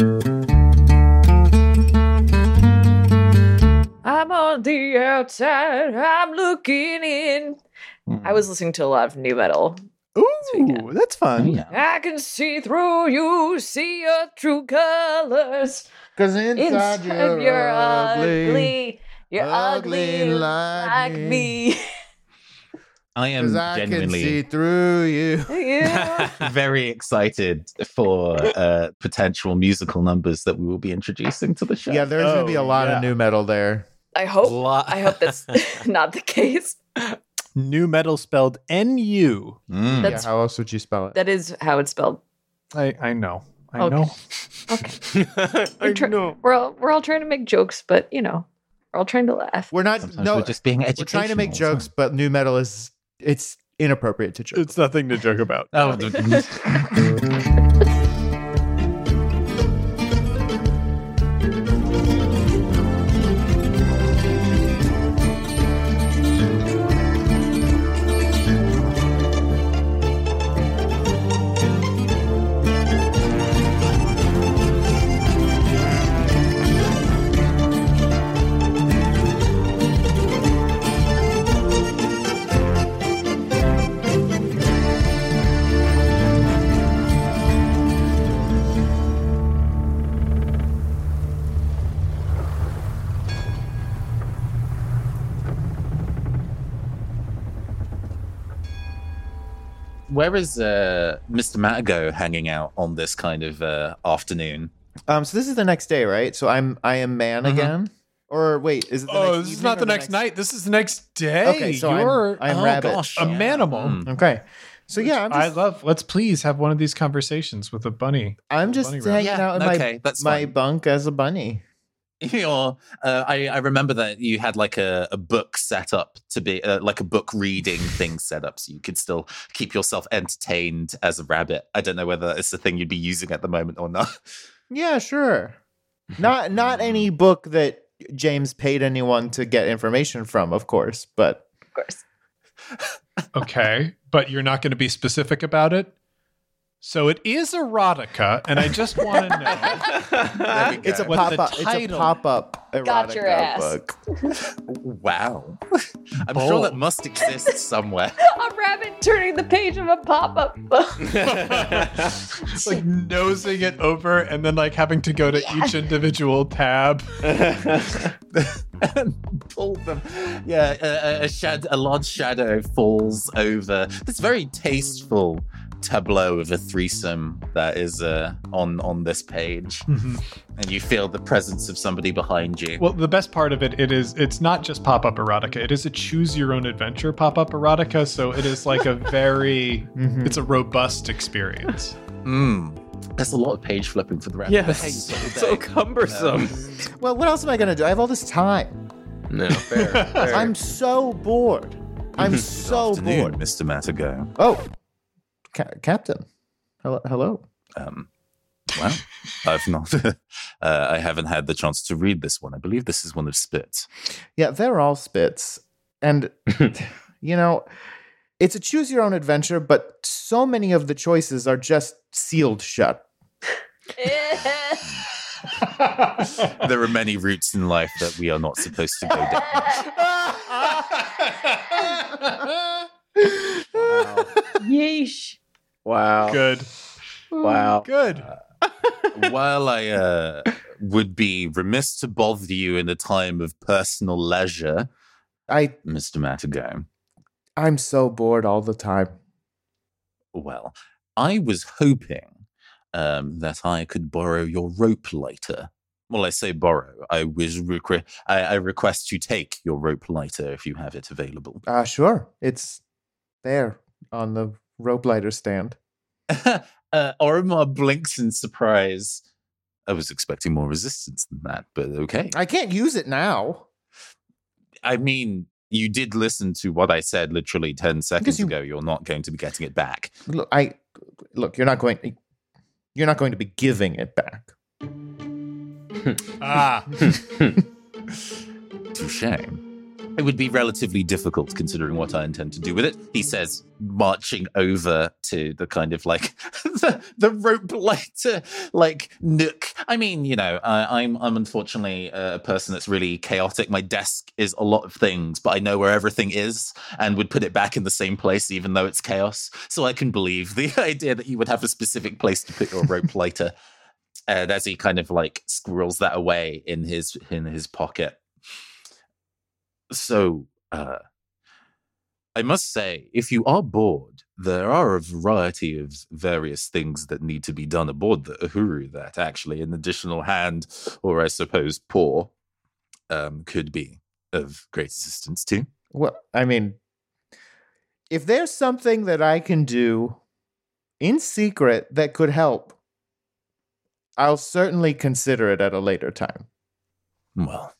I'm on the outside, I'm looking in. I was listening to a lot of nu metal. Ooh, that's fun. Yeah. I can see through you, see your true colors. Because inside you're ugly. You're ugly like me. I am genuinely can see through you. Yeah. Very excited for potential musical numbers that we will be introducing to the show. Yeah, there's going to be a lot of nu metal there. I hope that's not the case. Nu metal spelled N-U. That's, how else would you spell it? That is how it's spelled. I know. Okay. I know. We're all trying to make jokes, but we're all trying to laugh. We're not. Sometimes we're just being educational. We're trying to make jokes, but nu metal is. It's inappropriate to joke. It's nothing to joke about. Oh. Where is Mr. Matago hanging out on this kind of afternoon? So this is the next day, right? So I am man again? Or wait, is it the next evening? Oh, this is not the next night. This is the next day. Okay, so I'm rabbit. Gosh, a manimal. Okay. So yeah, I'm just, let's please have one of these conversations with a bunny. I'm just hanging out in my bunk as a bunny. I remember that you had like a book set up to be like a book reading thing set up so you could still keep yourself entertained as a rabbit. I don't know whether it's the thing you'd be using at the moment or not. Yeah, sure. Not any book that James paid anyone to get information from, of course, but... Of course. Okay, but you're not going to be specific about it? So it is erotica, and I just want to know. It's a pop-up. It's a pop-up erotica Got your ass. Book. Wow, I'm sure that must exist somewhere. A rabbit turning the page of a pop-up book. It's like nosing it over, and then like having to go to each individual tab and pull them. Yeah, a large shadow falls over. It's very tasteful. Tableau of a threesome that is on this page, and you feel the presence of somebody behind you. Well, the best part of it's not just pop-up erotica. It is a choose-your-own-adventure pop-up erotica, so it is like a very it's a robust experience. There's a lot of page flipping for the rabbit. Yeah, so cumbersome. Well, what else am I gonna do? I have all this time. No, fair. I'm so bored. I'm so bored, Mr. Matago. Oh. Captain, hello. Well, I've not. I haven't had the chance to read this one. I believe this is one of Spitz. Yeah, they're all Spitz, and it's a choose-your-own-adventure. But so many of the choices are just sealed shut. There are many routes in life that we are not supposed to go down. Wow. Yeesh. Wow. Good. Wow. Good. While I would be remiss to bother you in a time of personal leisure, Mr. Matago. I'm so bored all the time. Well, I was hoping that I could borrow your rope lighter. Well, I say borrow. I request you take your rope lighter if you have it available. Sure. It's there on the rope lighter stand. Orimar blinks in surprise. I was expecting more resistance than that, but okay. I can't use it now. I mean, you did listen to what I said literally 10 seconds ago. You're not going to be getting it back. Look, you're not going to be giving it back. Ah. Touché. It would be relatively difficult considering what I intend to do with it, he says, marching over to the kind of like the rope lighter like nook. I mean, you know, I'm unfortunately a person that's really chaotic. My desk is a lot of things, but I know where everything is and would put it back in the same place even though it's chaos. So I can believe the idea that you would have a specific place to put your rope lighter. And as he kind of like squirrels that away in his pocket. So, I must say, if you are bored, there are a variety of various things that need to be done aboard the Uhuru that actually an additional hand, or I suppose paw, could be of great assistance too. Well, I mean, if there's something that I can do in secret that could help, I'll certainly consider it at a later time. Well,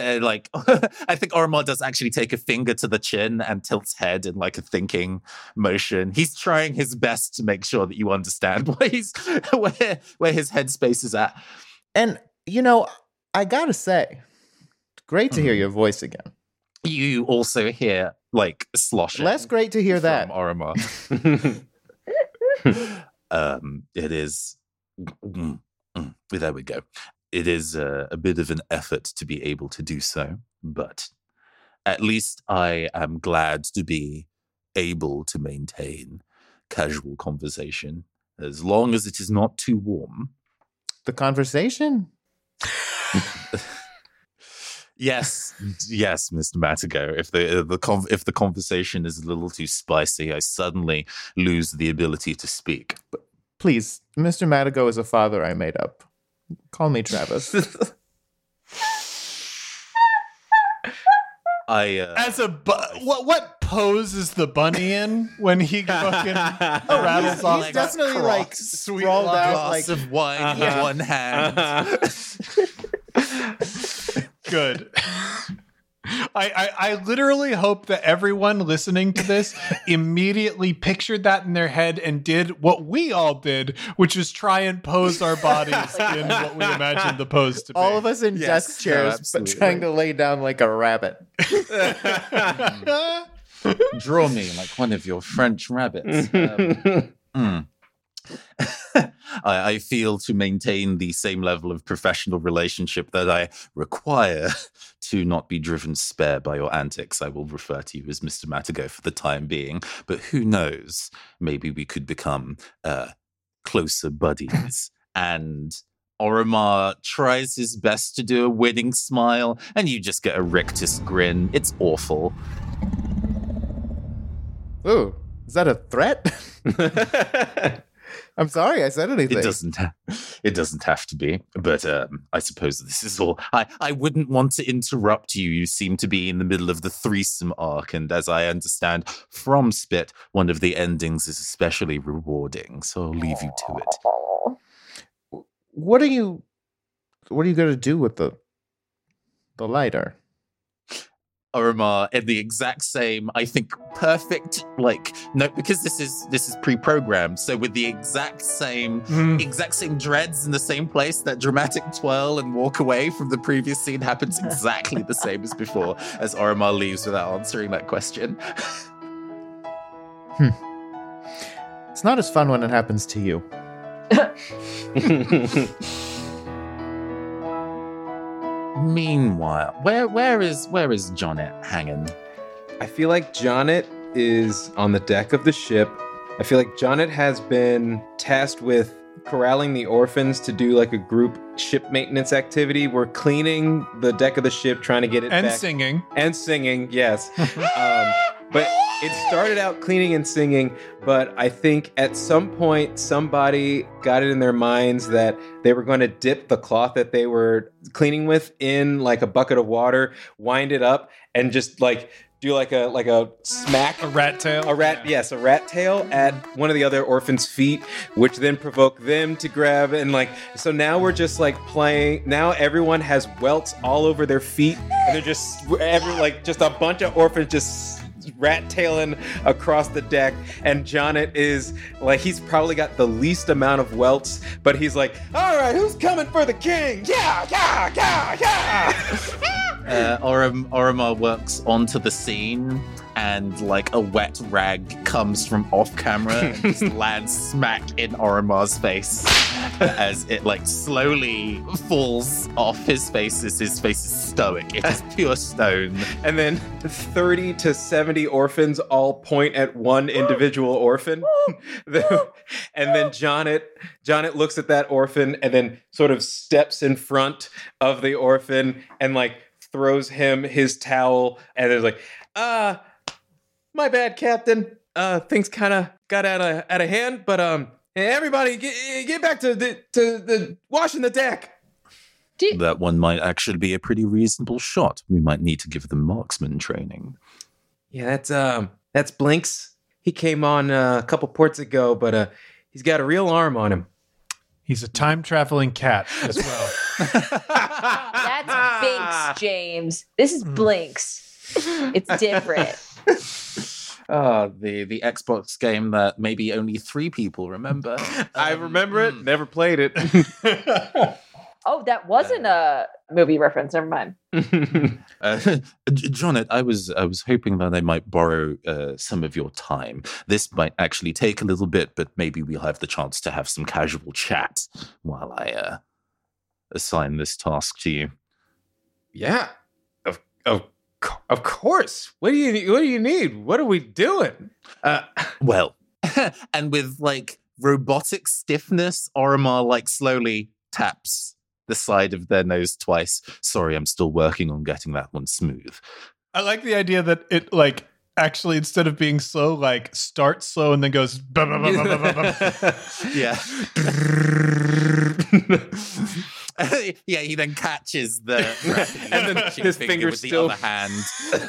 like, I think Orimar does actually take a finger to the chin and tilts head in like a thinking motion. He's trying his best to make sure that you understand where his headspace is at. And, you know, I gotta say, great to hear your voice again. You also hear, like, sloshing. Less great to hear that. From Orimar. It is... There we go. It is a bit of an effort to be able to do so, but at least I am glad to be able to maintain casual conversation as long as it is not too warm. The conversation? Yes, Mr. Matago. If the conversation is a little too spicy, I suddenly lose the ability to speak. But please, Mr. Matago is a father I made up. Call me Travis. What pose is the bunny in when he fucking rattles off? He's definitely like sprawled out, like glass of wine in one hand. Good. I literally hope that everyone listening to this immediately pictured that in their head and did what we all did, which is try and pose our bodies in what we imagined the pose to be. All of us in desk chairs, but trying to lay down like a rabbit. Draw me like one of your French rabbits. I feel to maintain the same level of professional relationship that I require to not be driven spare by your antics. I will refer to you as Mr. Matago for the time being, but who knows? Maybe we could become closer buddies. And Orimar tries his best to do a winning smile, and you just get a rictus grin. It's awful. Ooh, is that a threat? I'm sorry I said anything. It doesn't have to be, but I suppose this is all. I wouldn't want to interrupt you. You seem to be in the middle of the threesome arc, and as I understand from Spit, one of the endings is especially rewarding, so I'll leave you to it. What are you going to do with the lighter? Orimar, in the exact same, I think, perfect, like, no, because this is pre-programmed. So with the exact same dreads in the same place, that dramatic twirl and walk away from the previous scene happens exactly the same as before, as Orimar leaves without answering that question. It's not as fun when it happens to you. Meanwhile, where is Jonnet hanging? I feel like Jonnet is on the deck of the ship. I feel like Jonnet has been tasked with corralling the orphans to do like a group ship maintenance activity. We're cleaning the deck of the ship, trying to get it back. And singing, yes. But it started out cleaning and singing, but I think at some point somebody got it in their minds that they were going to dip the cloth that they were cleaning with in like a bucket of water, wind it up, and just like... do like a smack. A rat tail? A rat tail at one of the other orphans' feet, which then provoke them to grab. And so now we're just playing. Now everyone has welts all over their feet. And they're just a bunch of orphans just rat tailing across the deck. And Jonnet is he's probably got the least amount of welts, but he's all right, who's coming for the king? Yeah, yeah, yeah, yeah. Orimar works onto the scene, and a wet rag comes from off camera and just lands smack in Orimar's face as it slowly falls off his face. As his face is stoic, it is pure stone. And then 30 to 70 orphans all point at one individual orphan. And then Jonnet looks at that orphan and then sort of steps in front of the orphan and throws him his towel, and is my bad, Captain. Things kind of got out of hand, but everybody get back to the washing the deck. That one might actually be a pretty reasonable shot. We might need to give them marksman training. Yeah, that's Binks. He came on a couple ports ago, but he's got a real arm on him. He's a time-traveling cat as well. That's Binks, James. This is Binks. It's different. The Xbox game that maybe only 3 people remember. I remember it. Never played it. Oh, that wasn't a movie reference. Never mind. Jonnet, I was hoping that I might borrow some of your time. This might actually take a little bit, but maybe we'll have the chance to have some casual chat while I assign this task to you. Yeah, of course. What do you need? What are we doing? Well, and with robotic stiffness, Orimar slowly taps the side of their nose twice. Sorry, I'm still working on getting that one smooth. I like the idea that it actually, instead of being slow, starts slow and then goes. Bah, bah, bah, bah, bah, bah. Yeah. Yeah, he then catches the and then his finger with the other hand,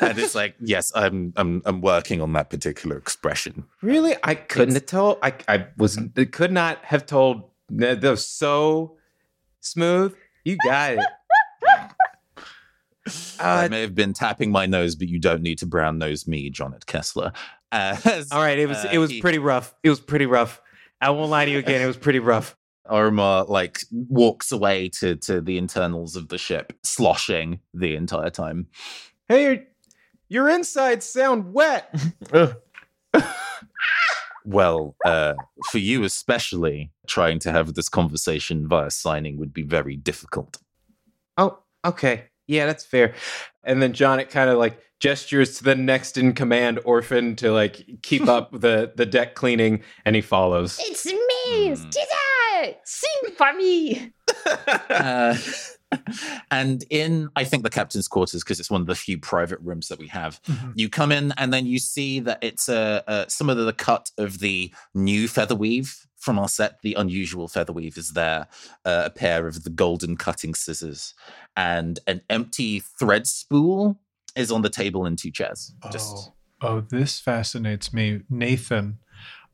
and it's yes, I'm working on that particular expression. Really, I couldn't have told. I could not have told. That was so smooth. You got it. I may have been tapping my nose, but you don't need to brown nose me, Jonathan Kessler. All right, it was pretty rough. It was pretty rough. I won't lie to you again. It was pretty rough. Orimar walks away to the internals of the ship, sloshing the entire time. Hey, your insides sound wet. Well, for you especially, trying to have this conversation via signing would be very difficult. Oh, okay. Yeah, that's fair. And then Jonnet kind of gestures to the next in command orphan to keep up the deck cleaning, and he follows. It's me, Tita! Sing for me! And in, I think, the captain's quarters, because it's one of the few private rooms that we have, you come in and then you see that it's some of the cut of the new Featherweave from our set. The unusual Featherweave is there, a pair of the golden cutting scissors, and an empty thread spool is on the table in 2 chairs. Oh, this fascinates me. Nathan,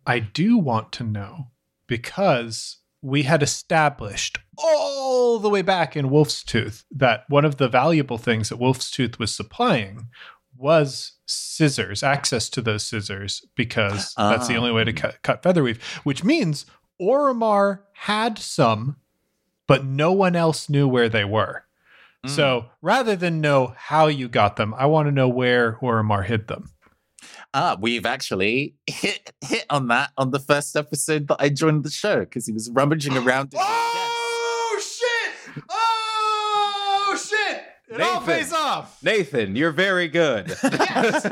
I do want to know, because we had established all the way back in Wolf's Tooth that one of the valuable things that Wolf's Tooth was supplying was scissors, access to those scissors, because that's the only way to cut Featherweave, which means Orimar had some, but no one else knew where they were. So rather than know how you got them, I want to know where Orimar hid them. We've actually hit on that on the first episode that I joined the show, because he was rummaging around. Oh, shit! It all pays off! Nathan, you're very good. Yes!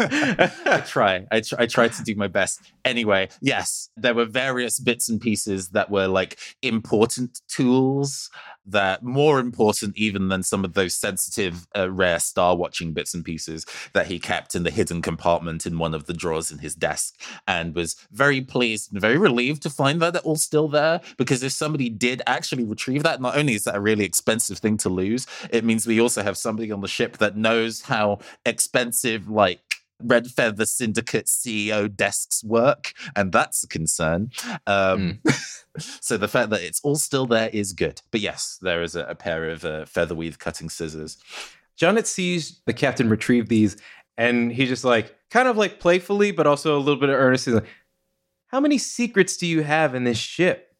I try to do my best. Anyway, yes, there were various bits and pieces that were like important tools, that more important even than some of those sensitive rare star watching bits and pieces that he kept in the hidden compartment in one of the drawers in his desk, and was very pleased and very relieved to find that they're all still there, because if somebody did actually retrieve that, not only is that a really expensive thing to lose, it means we also have somebody on the ship that knows how expensive like Red Feather Syndicate CEO desks work, and that's a concern. So the fact that it's all still there is good. But yes, there is a pair of Featherweave cutting scissors. Jonathan sees the captain retrieve these, and he's just like, kind of like playfully, but also a little bit of earnestly, like, how many secrets do you have in this ship?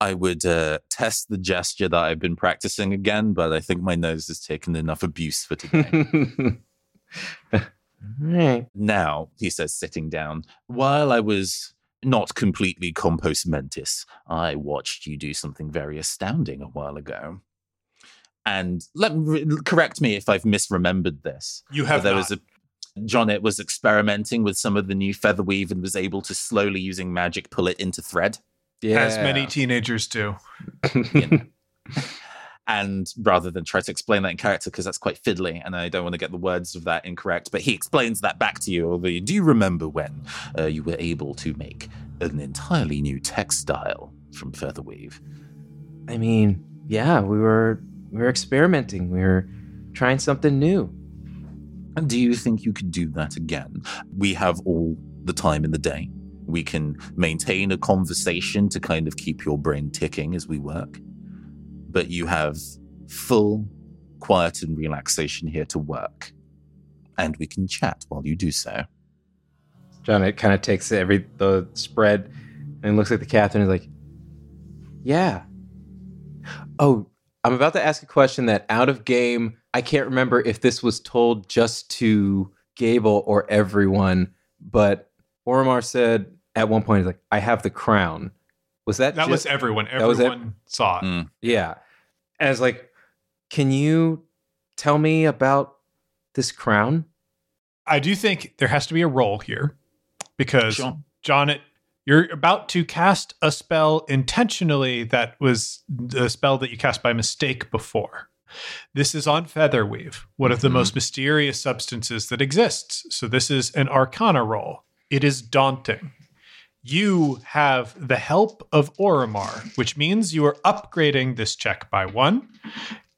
I would test the gesture that I've been practicing again, but I think my nose has taken enough abuse for today. Now, he says, sitting down, while I was not completely compos mentis, I watched you do something very astounding a while ago. And correct me if I've misremembered this. You have there not. Jonnet was experimenting with some of the new Featherweave and was able to slowly, using magic, pull it into thread. Yeah. As many teenagers do. You know. And rather than try to explain that in character, because that's quite fiddly, and I don't want to get the words of that incorrect, but he explains that back to you. Although, do you remember when you were able to make an entirely new textile from Featherweave? I mean, yeah, we were experimenting. We were trying something new. And do you think you could do that again? We have all the time in the day. We can maintain a conversation to kind of keep your brain ticking as we work. But you have full quiet and relaxation here to work. And we can chat while you do so. John, it kind of takes the spread and looks at the captain and is like, yeah. Oh, I'm about to ask a question that out of game, I can't remember if this was told just to Gable or everyone, but Orimar said at one point, he's like, I have the crown. Was that was everyone. Everyone saw it. Mm. Yeah. And I was like, can you tell me about this crown? I do think there has to be a role here, because sure. Jonnet, you're about to cast a spell intentionally that was the spell that you cast by mistake before. This is on Featherweave, one of the most mysterious substances that exists. So this is an Arcana role. It is daunting. You have the help of Orimar, which means you are upgrading this check by 1.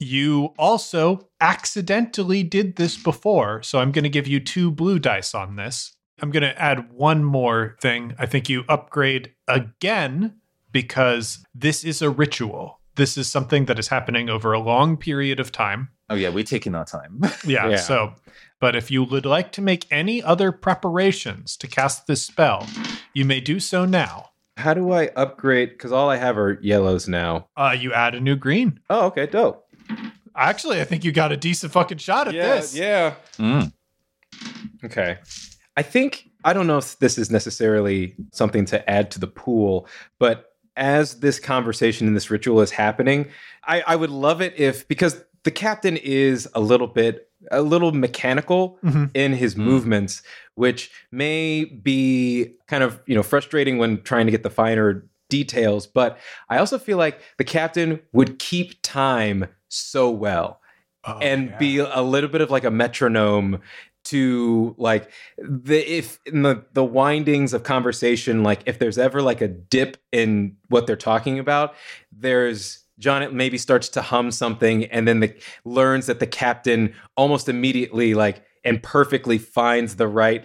You also accidentally did this before, so I'm going to give you 2 blue dice on this. I'm going to add one more thing. I think you upgrade again because this is a ritual. This is something that is happening over a long period of time. Oh, yeah, we're taking our time. Yeah, so... But if you would like to make any other preparations to cast this spell, you may do so now. How do I upgrade? Because all I have are yellows now. You add a new green. Oh, okay, dope. Actually, I think you got a decent fucking shot at this. Yeah, Okay. I think, I don't know if this is necessarily something to add to the pool, but as this conversation and this ritual is happening, I would love it if, because the captain is a little mechanical in his movements, which may be kind of, frustrating when trying to get the finer details. But I also feel like the captain would keep time so well be a little bit of like a metronome to like the windings of conversation. Like if there's ever like a dip in what they're talking about, there's Jonnet maybe starts to hum something and then learns that the captain almost immediately and perfectly finds the right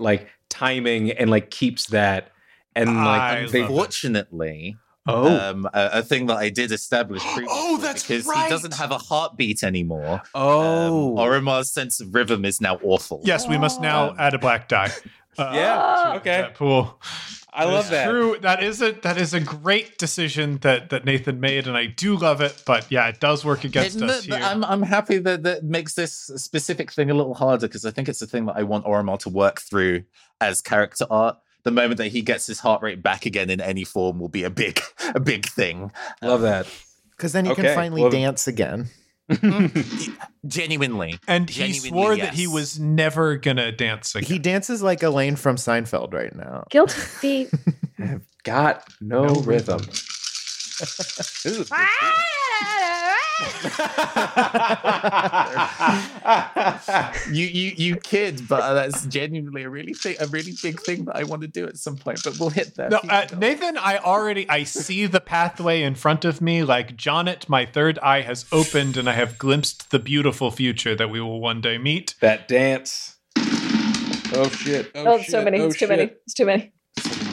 timing and keeps that. And unfortunately, a thing that I did establish previously, that's because right. He doesn't have a heartbeat anymore. Orimar's sense of rhythm is now awful. Yes, we must now add a black die. Okay. That pool. I love that. True. That is a great decision that Nathan made, and I do love it. But yeah, it does work against us here. I'm happy that makes this specific thing a little harder, because I think it's the thing that I want Orimar to work through as character art. The moment that he gets his heart rate back again in any form will be a big thing. Love that, because then he can finally dance again. Genuinely. And he swore that he was never going to dance again. He dances like Elaine from Seinfeld right now. Guilty feet. I've got no rhythm. you kids, but that's genuinely a really big thing that I want to do at some point, but we'll hit that. No, Nathan, I see the pathway in front of me. Like Jonnet, my third eye has opened and I have glimpsed the beautiful future that we will one day meet. That dance. Oh shit. Oh shit. So many. It's too many.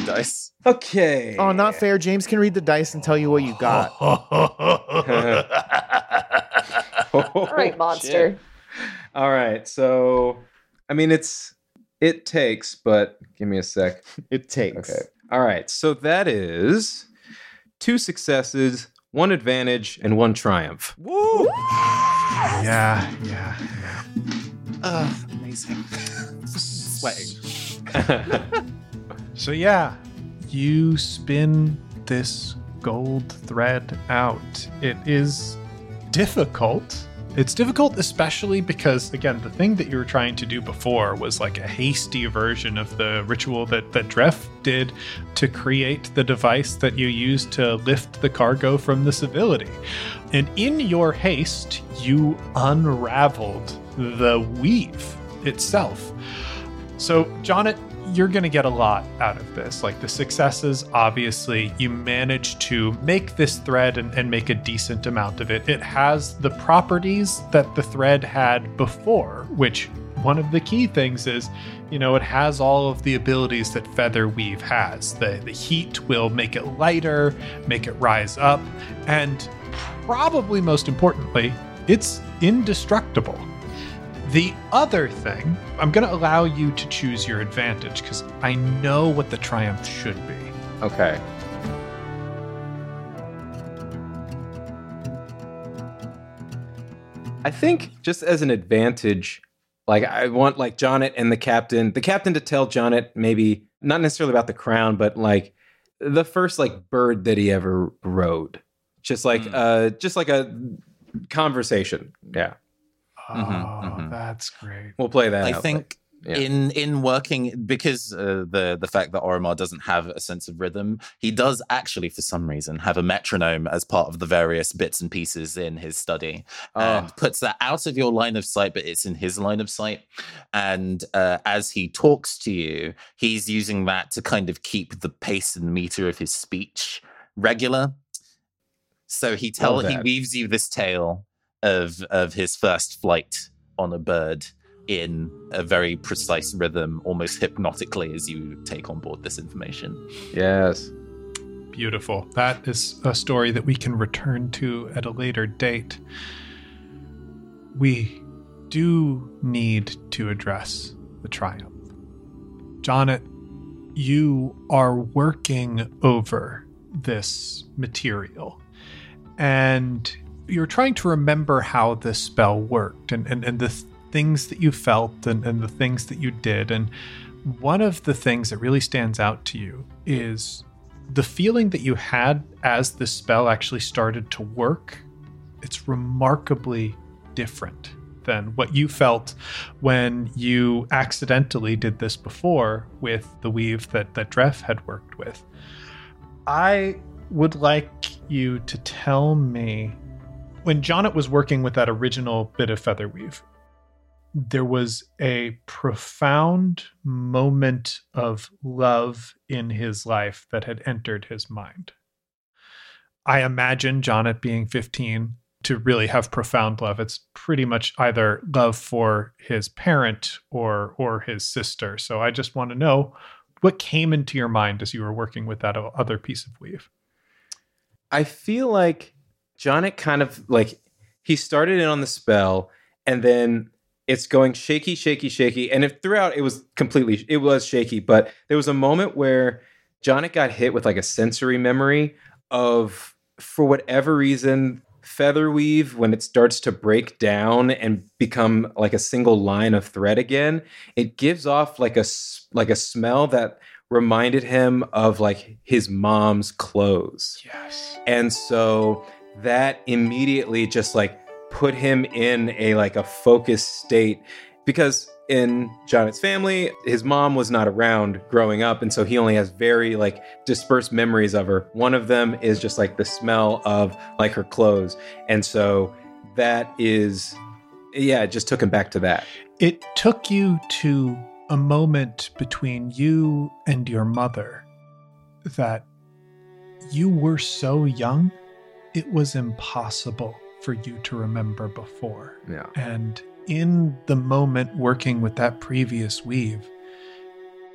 Dice. Okay. Oh, not fair. James can read the dice and tell you what you got. All right, monster. Shit. All right. So, I mean, it takes, but give me a sec. It takes. Okay. All right. So that is 2 successes, 1 advantage, and 1 triumph. Woo! Yeah. Amazing. Sweating. So yeah, you spin this gold thread out. It is difficult. It's difficult especially because, again, the thing that you were trying to do before was like a hasty version of the ritual that Dref did to create the device that you used to lift the cargo from the civility. And in your haste, you unraveled the weave itself. So, Jonnet, you're going to get a lot out of this. Like the successes, obviously, you manage to make this thread and make a decent amount of it. It has the properties that the thread had before, which one of the key things is, you know, it has all of the abilities that Featherweave has. The heat will make it lighter, make it rise up, and probably most importantly, it's indestructible. The other thing, I'm going to allow you to choose your advantage because I know what the triumph should be. Okay. I think just as an advantage, like I want like Jonnet and the captain to tell Jonnet maybe not necessarily about the crown, but like the first like bird that he ever rode. Just like a conversation. Yeah. Oh, That's great. We'll play that. I think in working, because the fact that Orimar doesn't have a sense of rhythm, he does actually, for some reason, have a metronome as part of the various bits and pieces in his study and puts that out of your line of sight, but it's in his line of sight. And as he talks to you, he's using that to kind of keep the pace and meter of his speech regular. So he weaves you this tale of his first flight on a bird in a very precise rhythm, almost hypnotically, as you take on board this information. Yes. Beautiful. That is a story that we can return to at a later date. We do need to address the triumph. Jonnet, you are working over this material, and you're trying to remember how this spell worked and the things that you felt and the things that you did. And one of the things that really stands out to you is the feeling that you had as the spell actually started to work. It's remarkably different than what you felt when you accidentally did this before with the weave that Dref had worked with. I would like you to tell me, when Jonnet was working with that original bit of Featherweave, there was a profound moment of love in his life that had entered his mind. I imagine Jonnet being 15 to really have profound love. It's pretty much either love for his parent or his sister. So I just want to know what came into your mind as you were working with that other piece of weave. I feel like Jonnet kind of like he started in on the spell and then it's going shaky. And if throughout it was shaky, but there was a moment where Jonnet got hit with like a sensory memory of, for whatever reason, Featherweave, when it starts to break down and become like a single line of thread again, it gives off like a smell that reminded him of like his mom's clothes. Yes. And so that immediately just like put him in a like a focused state, because in Jonathan's family, his mom was not around growing up. And so he only has very like dispersed memories of her. One of them is just like the smell of like her clothes. And so that is, yeah, it just took him back to that. It took you to a moment between you and your mother that you were so young, it was impossible for you to remember before. Yeah. And in the moment working with that previous weave,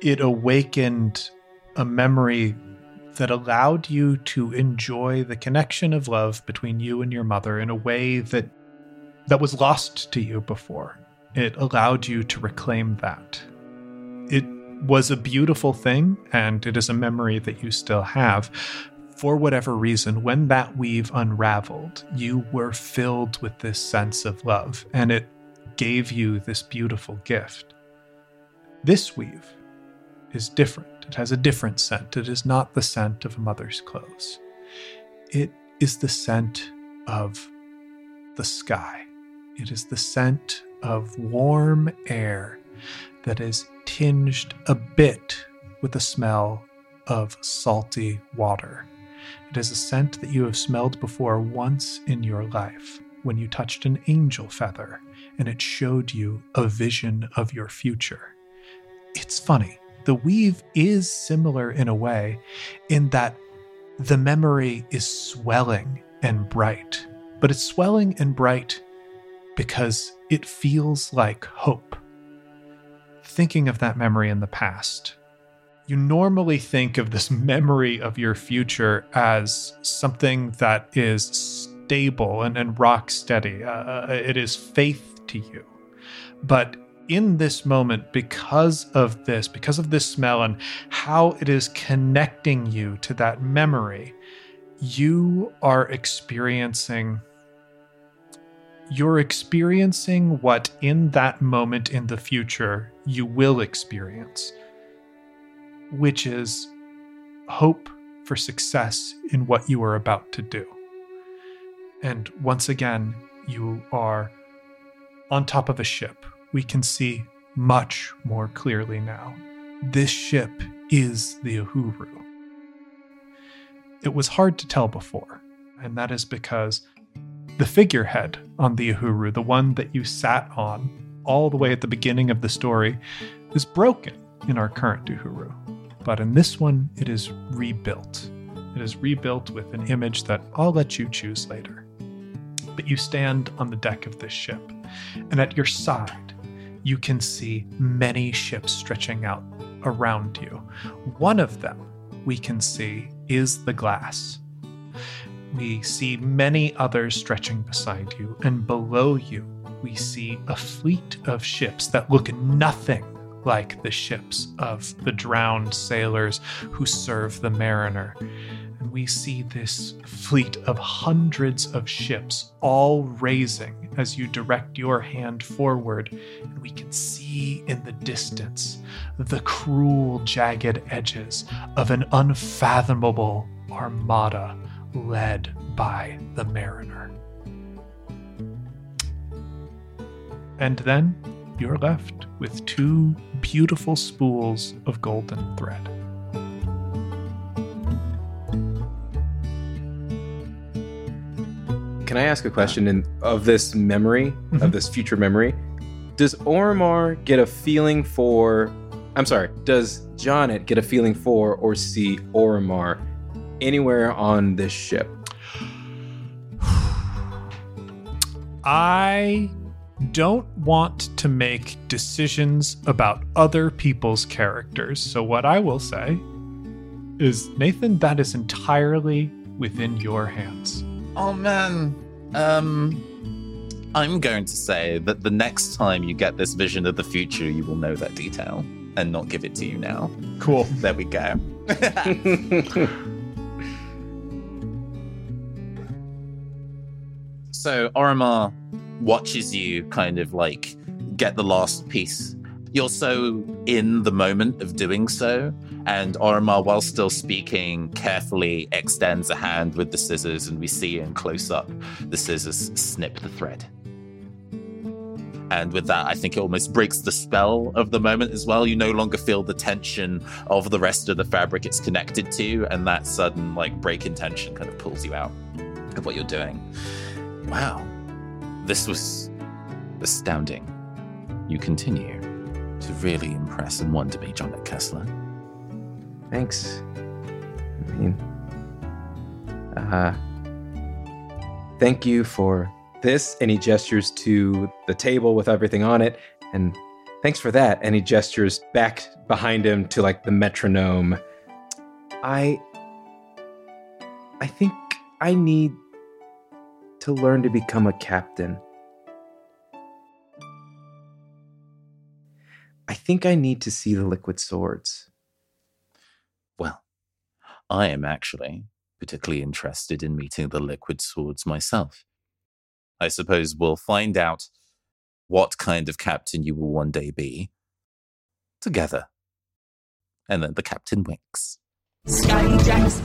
it awakened a memory that allowed you to enjoy the connection of love between you and your mother in a way that was lost to you before. It allowed you to reclaim that. It was a beautiful thing, and it is a memory that you still have. For whatever reason, when that weave unraveled, you were filled with this sense of love, and it gave you this beautiful gift. This weave is different. It has a different scent. It is not the scent of a mother's clothes. It is the scent of the sky. It is the scent of warm air that is tinged a bit with the smell of salty water. It is a scent that you have smelled before once in your life when you touched an angel feather, and it showed you a vision of your future. It's funny. The weave is similar in a way, in that the memory is swelling and bright. But it's swelling and bright because it feels like hope. Thinking of that memory in the past, you normally think of this memory of your future as something that is stable and rock steady. It is faith to you. But in this moment, because of this smell and how it is connecting you to that memory, you're experiencing what in that moment in the future you will experience, which is hope for success in what you are about to do. And once again, you are on top of a ship. We can see much more clearly now. This ship is the Uhuru. It was hard to tell before, and that is because the figurehead on the Uhuru, the one that you sat on all the way at the beginning of the story, is broken in our current Uhuru. But in this one, it is rebuilt. It is rebuilt with an image that I'll let you choose later. But you stand on the deck of this ship, and at your side, you can see many ships stretching out around you. One of them we can see is the glass. We see many others stretching beside you, and below you, we see a fleet of ships that look nothing like the ships of the drowned sailors who serve the mariner. And we see this fleet of hundreds of ships all raising as you direct your hand forward. And we can see in the distance the cruel, jagged edges of an unfathomable armada led by the mariner. And then you're left with two beautiful spools of golden thread. Can I ask a question of this memory, of this future memory? Does Orimar get a feeling for... I'm sorry, does Jonnet get a feeling for or see Orimar anywhere on this ship? I don't want to make decisions about other people's characters. So what I will say is, Nathan, that is entirely within your hands. Oh, man. I'm going to say that the next time you get this vision of the future, you will know that detail and not give it to you now. Cool. There we go. So Orimar watches you kind of like get the last piece You're so in the moment of doing so, and Orimar, while still speaking, carefully extends a hand with the scissors, and we see in close-up the scissors snip the thread. And with that, I think it almost breaks the spell of the moment as well. You no longer feel the tension of the rest of the fabric it's connected to, and that sudden, break in tension kind of pulls you out of what you're doing. Wow. This was astounding. You continue to really impress and wonder me, Jonathan Kessler. Thanks. I mean, thank you for this. And he gestures to the table with everything on it. And thanks for that. And he gestures back behind him to the metronome. I think I need to learn to become a captain. I think I need to see the liquid swords. Well, I am actually particularly interested in meeting the liquid swords myself. I suppose we'll find out what kind of captain you will one day be together. And then the captain winks. Skyjacks.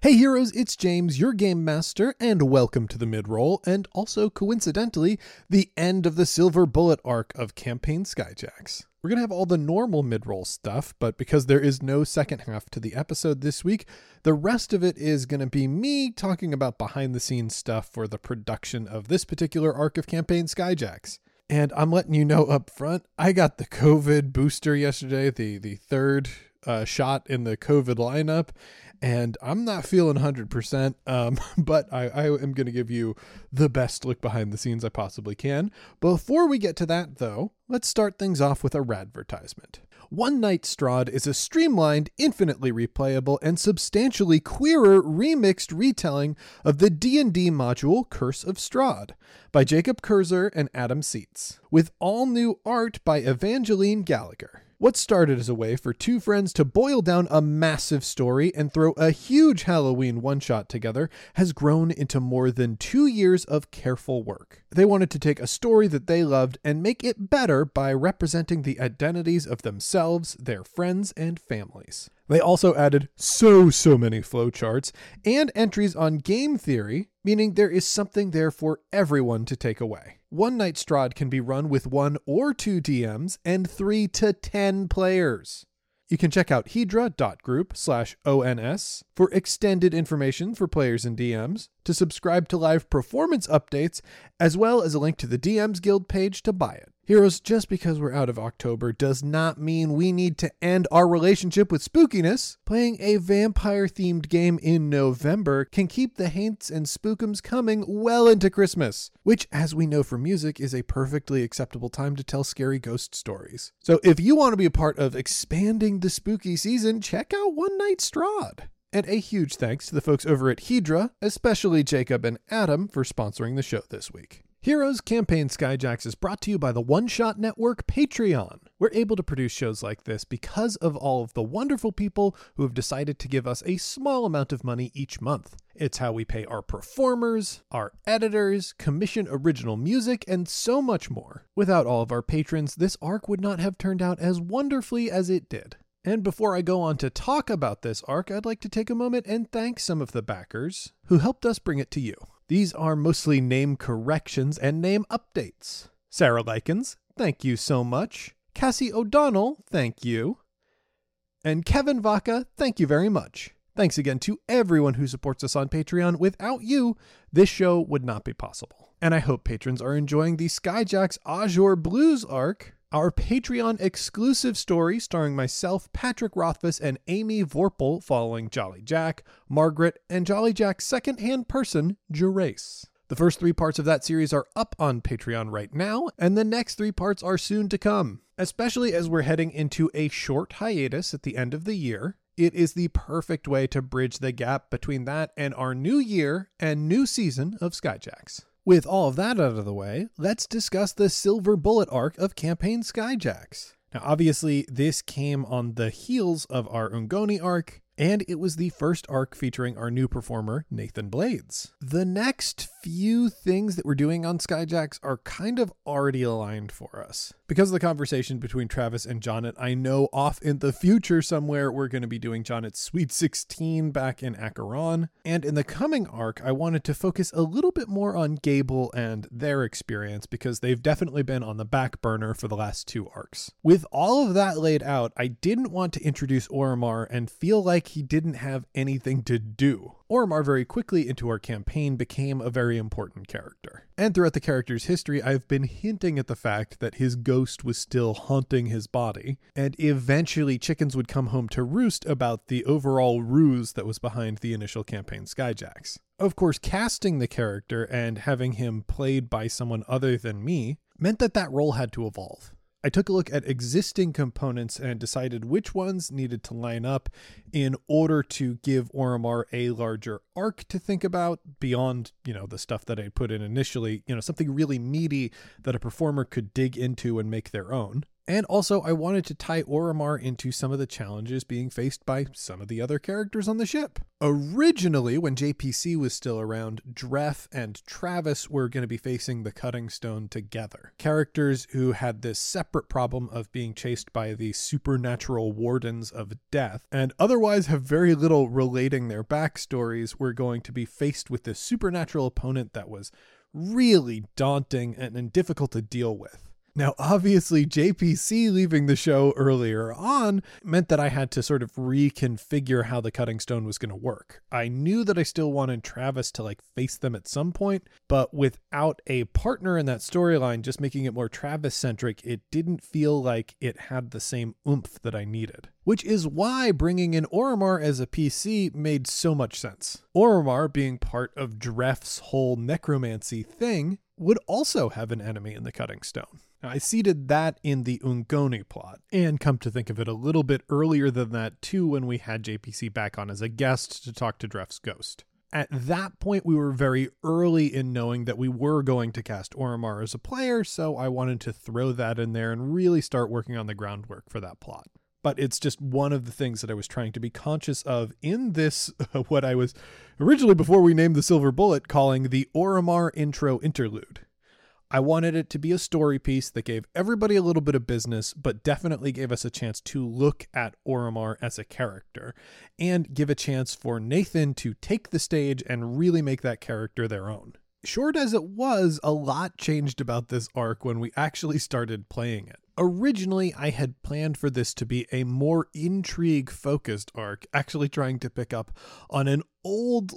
Hey heroes, it's James, your Game Master, and welcome to the mid-roll, and also, coincidentally, the end of the Silver Bullet arc of Campaign Skyjacks. We're going to have all the normal mid-roll stuff, but because there is no second half to the episode this week, the rest of it is going to be me talking about behind-the-scenes stuff for the production of this particular arc of Campaign Skyjacks. And I'm letting you know up front, I got the COVID booster yesterday, the third shot in the COVID lineup, and I'm not feeling 100%, but I am going to give you the best look behind the scenes I possibly can. Before we get to that, though, let's start things off with a radvertisement. One Night Strahd is a streamlined, infinitely replayable, and substantially queerer remixed retelling of the D&D module Curse of Strahd by Jacob Kurzer and Adam Seitz, with all new art by Evangeline Gallagher. What started as a way for two friends to boil down a massive story and throw a huge Halloween one-shot together has grown into more than 2 years of careful work. They wanted to take a story that they loved and make it better by representing the identities of themselves, their friends, and families. They also added so many flowcharts and entries on game theory, meaning there is something there for everyone to take away. One Night Strahd can be run with 1 or 2 DMs and 3 to 10 players. You can check out hedra.group/ONS for extended information for players and DMs, to subscribe to live performance updates, as well as a link to the DMs Guild page to buy it. Heroes, just because we're out of October does not mean we need to end our relationship with spookiness. Playing a vampire-themed game in November can keep the haints and spookums coming well into Christmas, which, as we know from music, is a perfectly acceptable time to tell scary ghost stories. So if you want to be a part of expanding the spooky season, check out One Night Strahd. And a huge thanks to the folks over at Hedra, especially Jacob and Adam, for sponsoring the show this week. Heroes, Campaign Skyjacks is brought to you by the One Shot Network Patreon. We're able to produce shows like this because of all of the wonderful people who have decided to give us a small amount of money each month. It's how we pay our performers, our editors, commission original music, and so much more. Without all of our patrons, this arc would not have turned out as wonderfully as it did. And before I go on to talk about this arc, I'd like to take a moment and thank some of the backers who helped us bring it to you. These are mostly name corrections and name updates. Sarah Likens, thank you so much. Cassie O'Donnell, thank you. And Kevin Vaca, thank you very much. Thanks again to everyone who supports us on Patreon. Without you, this show would not be possible. And I hope patrons are enjoying the Skyjacks Azure Blues arc, our Patreon exclusive story starring myself, Patrick Rothfuss, and Amy Vorpal following Jolly Jack, Margaret, and Jolly Jack's second-hand person, Gerace. The first three parts of that series are up on Patreon right now, and the next three parts are soon to come. Especially as we're heading into a short hiatus at the end of the year, it is the perfect way to bridge the gap between that and our new year and new season of Skyjacks. With all of that out of the way, let's discuss the Silver Bullet arc of Campaign Skyjacks. Now, obviously, this came on the heels of our Ungoni arc, and it was the first arc featuring our new performer, Nathan Blades. The next few things that we're doing on Skyjacks are kind of already aligned for us. Because of the conversation between Travis and Jonnet, I know off in the future somewhere we're going to be doing Jonnet's Sweet 16 back in Acheron. And in the coming arc, I wanted to focus a little bit more on Gable and their experience because they've definitely been on the back burner for the last two arcs. With all of that laid out, I didn't want to introduce Orimar and feel like he didn't have anything to do. Orimar very quickly into our campaign became a very important character. And throughout the character's history, I've been hinting at the fact that his ghost was still haunting his body, and eventually chickens would come home to roost about the overall ruse that was behind the initial Campaign Skyjacks. Of course, casting the character and having him played by someone other than me meant that role had to evolve. I took a look at existing components and decided which ones needed to line up in order to give Orimar a larger arc to think about beyond, the stuff that I put in initially, something really meaty that a performer could dig into and make their own. And also I wanted to tie Orimar into some of the challenges being faced by some of the other characters on the ship. Originally, when JPC was still around, Dref and Travis were going to be facing the Cutting Stone together. Characters who had this separate problem of being chased by the supernatural wardens of death and otherwise have very little relating their backstories were going to be faced with this supernatural opponent that was really daunting and difficult to deal with. Now, obviously, JPC leaving the show earlier on meant that I had to sort of reconfigure how the Cutting Stone was going to work. I knew that I still wanted Travis to face them at some point, but without a partner in that storyline, just making it more Travis-centric, it didn't feel like it had the same oomph that I needed. Which is why bringing in Orimar as a PC made so much sense. Orimar being part of Dref's whole necromancy thing would also have an enemy in the Cutting Stone. Now, I seeded that in the Ungoni plot, and come to think of it a little bit earlier than that too when we had JPC back on as a guest to talk to Dref's ghost. At that point, we were very early in knowing that we were going to cast Orimar as a player, so I wanted to throw that in there and really start working on the groundwork for that plot. But it's just one of the things that I was trying to be conscious of in this, what I was originally, before we named the Silver Bullet, calling the Orimar intro interlude. I wanted it to be a story piece that gave everybody a little bit of business, but definitely gave us a chance to look at Orimar as a character and give a chance for Nathan to take the stage and really make that character their own. Short as it was, a lot changed about this arc when we actually started playing it. Originally, I had planned for this to be a more intrigue-focused arc, actually trying to pick up on an old,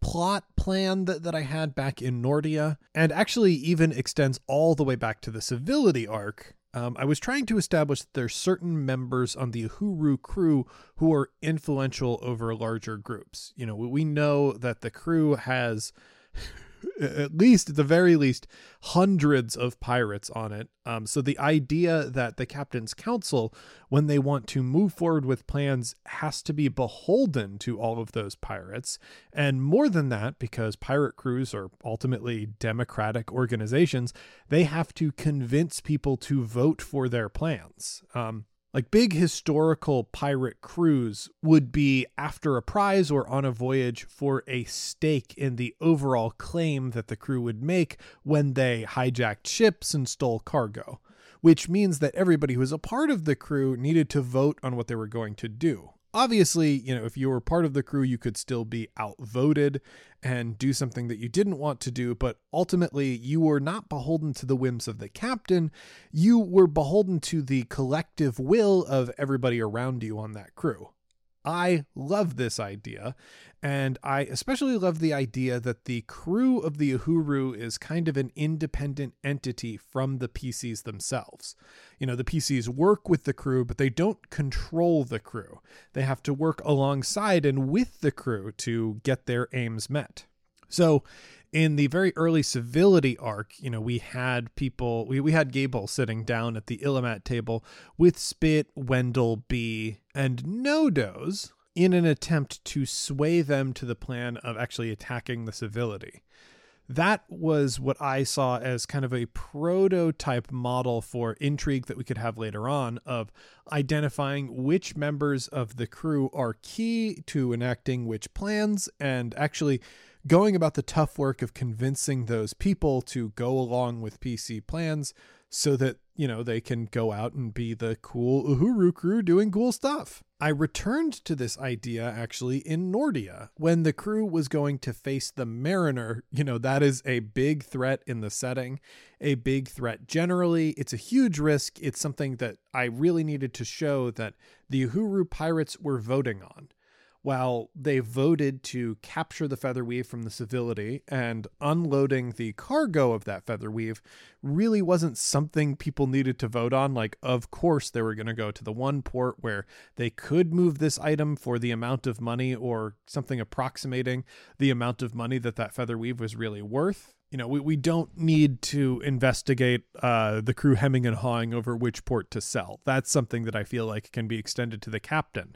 plot plan that I had back in Nordia, and actually even extends all the way back to the Civility arc. I was trying to establish that there are certain members on the Uhuru crew who are influential over larger groups. We know that the crew has... at the very least, hundreds of pirates on it. So the idea that the Captain's Council, when they want to move forward with plans, has to be beholden to all of those pirates. And more than that, because pirate crews are ultimately democratic organizations, they have to convince people to vote for their plans. Big historical pirate crews would be after a prize or on a voyage for a stake in the overall claim that the crew would make when they hijacked ships and stole cargo, which means that everybody who was a part of the crew needed to vote on what they were going to do. Obviously, if you were part of the crew, you could still be outvoted and do something that you didn't want to do, but ultimately you were not beholden to the whims of the captain. You were beholden to the collective will of everybody around you on that crew. I love this idea, and I especially love the idea that the crew of the Uhuru is kind of an independent entity from the PCs themselves. You know, the PCs work with the crew, but they don't control the crew. They have to work alongside and with the crew to get their aims met. So in the very early civility arc, you know, we had people, we had Gable sitting down at the Illimat table with Spit, Wendell, B, and Nodos in an attempt to sway them to the plan of actually attacking the civility. That was what I saw as kind of a prototype model for intrigue that we could have later on, of identifying which members of the crew are key to enacting which plans and actually going about the tough work of convincing those people to go along with PC plans so that, you know, they can go out and be the cool Uhuru crew doing cool stuff. I returned to this idea actually in Nordia when the crew was going to face the Mariner. You know, that is a big threat in the setting, a big threat generally. It's a huge risk. It's something that I really needed to show that the Uhuru pirates were voting on. While they voted to capture the Featherweave from the civility, and unloading the cargo of that Featherweave really wasn't something people needed to vote on. Like, of course, they were going to go to the one port where they could move this item for the amount of money or something approximating the amount of money that that Featherweave was really worth. You know, we don't need to investigate the crew hemming and hawing over which port to sell. That's something that I feel like can be extended to the captain.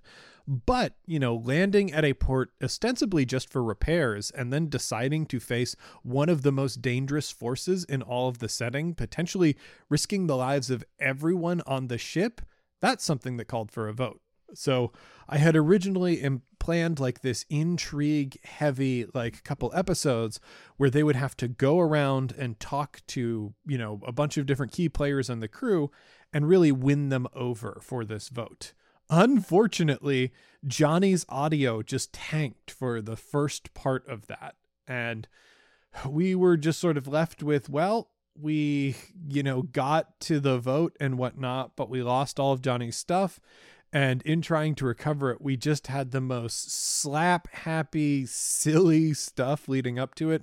But, you know, landing at a port ostensibly just for repairs and then deciding to face one of the most dangerous forces in all of the setting, potentially risking the lives of everyone on the ship, that's something that called for a vote. So I had originally planned like this intrigue heavy, like couple episodes where they would have to go around and talk to, you know, a bunch of different key players on the crew and really win them over for this vote. Unfortunately, Johnny's audio just tanked for the first part of that. And we were just sort of left with, well, we, you know, got to the vote and whatnot, but we lost all of Johnny's stuff. And in trying to recover it, we just had the most slap-happy, silly stuff leading up to it.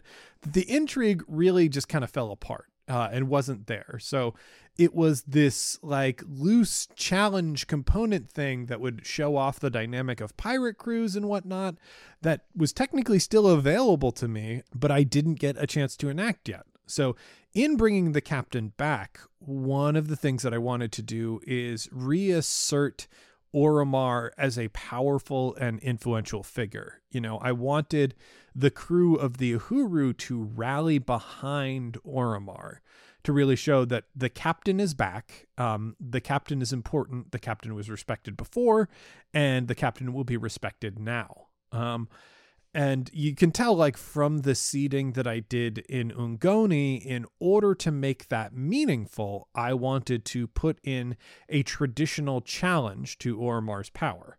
The intrigue really just kind of fell apart and wasn't there. So it was this like loose challenge component thing that would show off the dynamic of pirate crews and whatnot that was technically still available to me, but I didn't get a chance to enact yet. So in bringing the captain back, one of the things that I wanted to do is reassert Orimar as a powerful and influential figure. You know, I wanted the crew of the Uhuru to rally behind Orimar to really show that the captain is back. The captain is important. The captain was respected before, and the captain will be respected now. And you can tell, like, from the seeding that I did in Ungoni, in order to make that meaningful, I wanted to put in a traditional challenge to Orimar's power.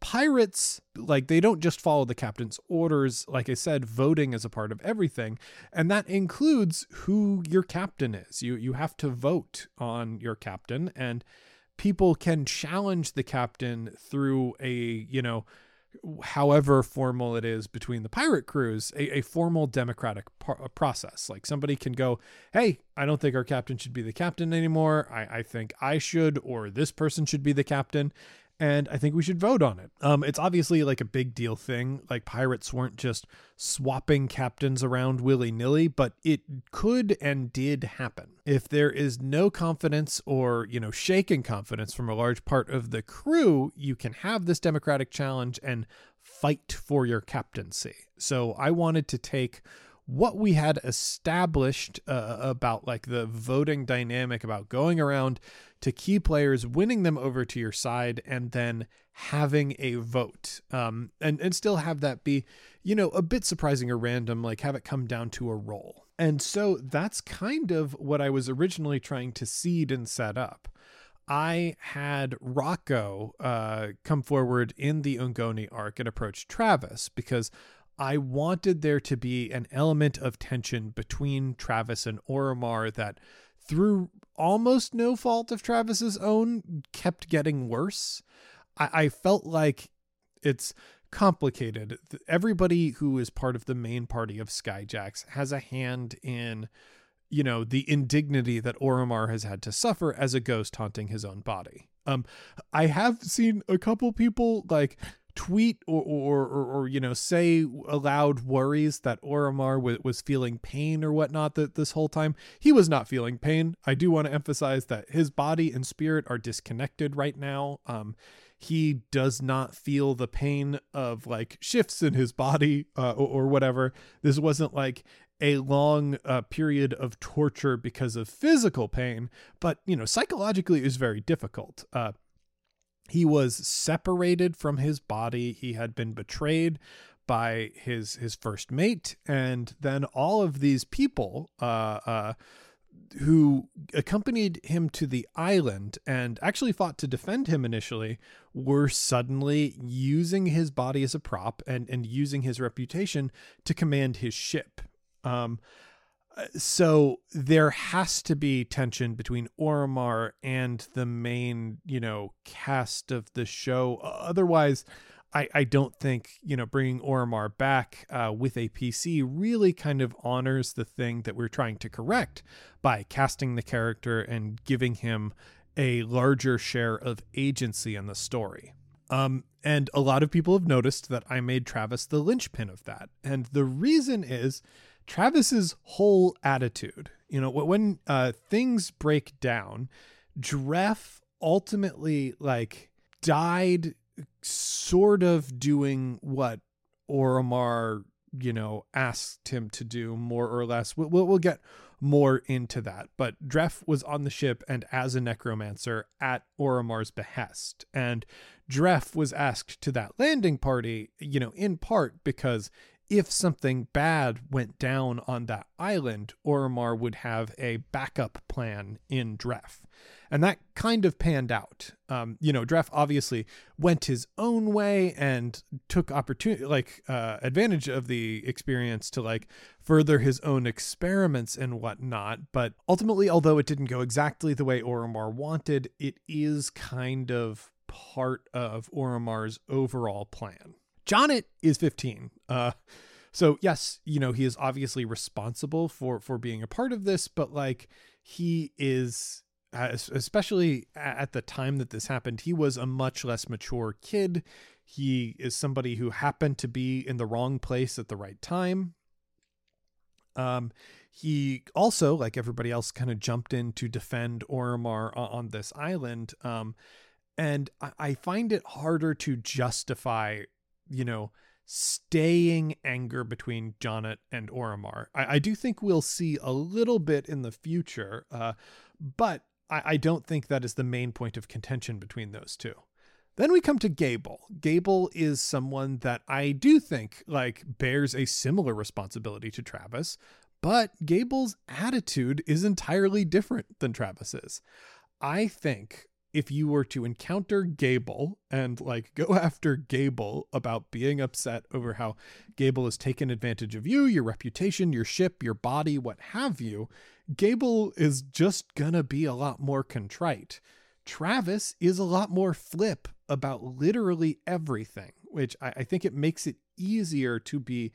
Pirates, like, they don't just follow the captain's orders. Like I said, voting is a part of everything, and that includes who your captain is. You have to vote on your captain, and people can challenge the captain through a, you know, however formal it is between the pirate crews, a formal democratic process. Like somebody can go, hey, I don't think our captain should be the captain anymore. I think I should, or this person should be the captain. And I think we should vote on it. It's obviously like a big deal thing. Like pirates weren't just swapping captains around willy-nilly, but it could and did happen. If there is no confidence or, you know, shaken confidence from a large part of the crew, you can have this democratic challenge and fight for your captaincy. So I wanted to take what we had established about like the voting dynamic, about going around to key players, winning them over to your side, and then having a vote, and still have that be, you know, a bit surprising or random, like have it come down to a roll. And so that's kind of what I was originally trying to seed and set up. I had Rocco come forward in the Ungoni arc and approach Travis because I wanted there to be an element of tension between Travis and Orimar that, through almost no fault of Travis's own, kept getting worse. I felt like it's complicated. Everybody who is part of the main party of Skyjacks has a hand in, you know, the indignity that Orimar has had to suffer as a ghost haunting his own body. I have seen a couple people like tweet or you know, say aloud worries that Orimar was feeling pain or whatnot that this whole time. He was not feeling pain. I do want to emphasize that his body and spirit are disconnected right now. He does not feel the pain of like shifts in his body or whatever. This wasn't like a long period of torture because of physical pain, but, you know, psychologically it was very difficult. He was separated from his body. He had been betrayed by his first mate. And then all of these people who accompanied him to the island and actually fought to defend him initially were suddenly using his body as a prop and using his reputation to command his ship. So there has to be tension between Orimar and the main, you know, cast of the show. Otherwise, I don't think, you know, bringing Orimar back with a PC really kind of honors the thing that we're trying to correct by casting the character and giving him a larger share of agency in the story. And a lot of people have noticed that I made Travis the linchpin of that. And the reason is Travis's whole attitude. You know, when things break down, Dref ultimately like died sort of doing what Orimar, you know, asked him to do, more or less. We'll get more into that, but Dref was on the ship and as a necromancer at Orimar's behest, and Dref was asked to that landing party, you know, in part because if something bad went down on that island, Orimar would have a backup plan in Dref. And that kind of panned out. You know, Dref obviously went his own way and took opportunity, like advantage of the experience to like further his own experiments and whatnot. But ultimately, although it didn't go exactly the way Orimar wanted, it is kind of part of Orimar's overall plan. Jonnet is 15. So yes, you know, he is obviously responsible for being a part of this, but like he is, especially at the time that this happened, he was a much less mature kid. He is somebody who happened to be in the wrong place at the right time. He also, like everybody else, kind of jumped in to defend Orimar on this island. And I find it harder to justify, you know, staying anger between Jonnet and Orimar. I do think we'll see a little bit in the future, but I don't think that is the main point of contention between those two. Then we come to Gable. Gable is someone that I do think like bears a similar responsibility to Travis, but Gable's attitude is entirely different than Travis's. I think if you were to encounter Gable and like go after Gable about being upset over how Gable has taken advantage of you, your reputation, your ship, your body, what have you, Gable is just gonna be a lot more contrite. Travis is a lot more flip about literally everything, which I think it makes it easier to be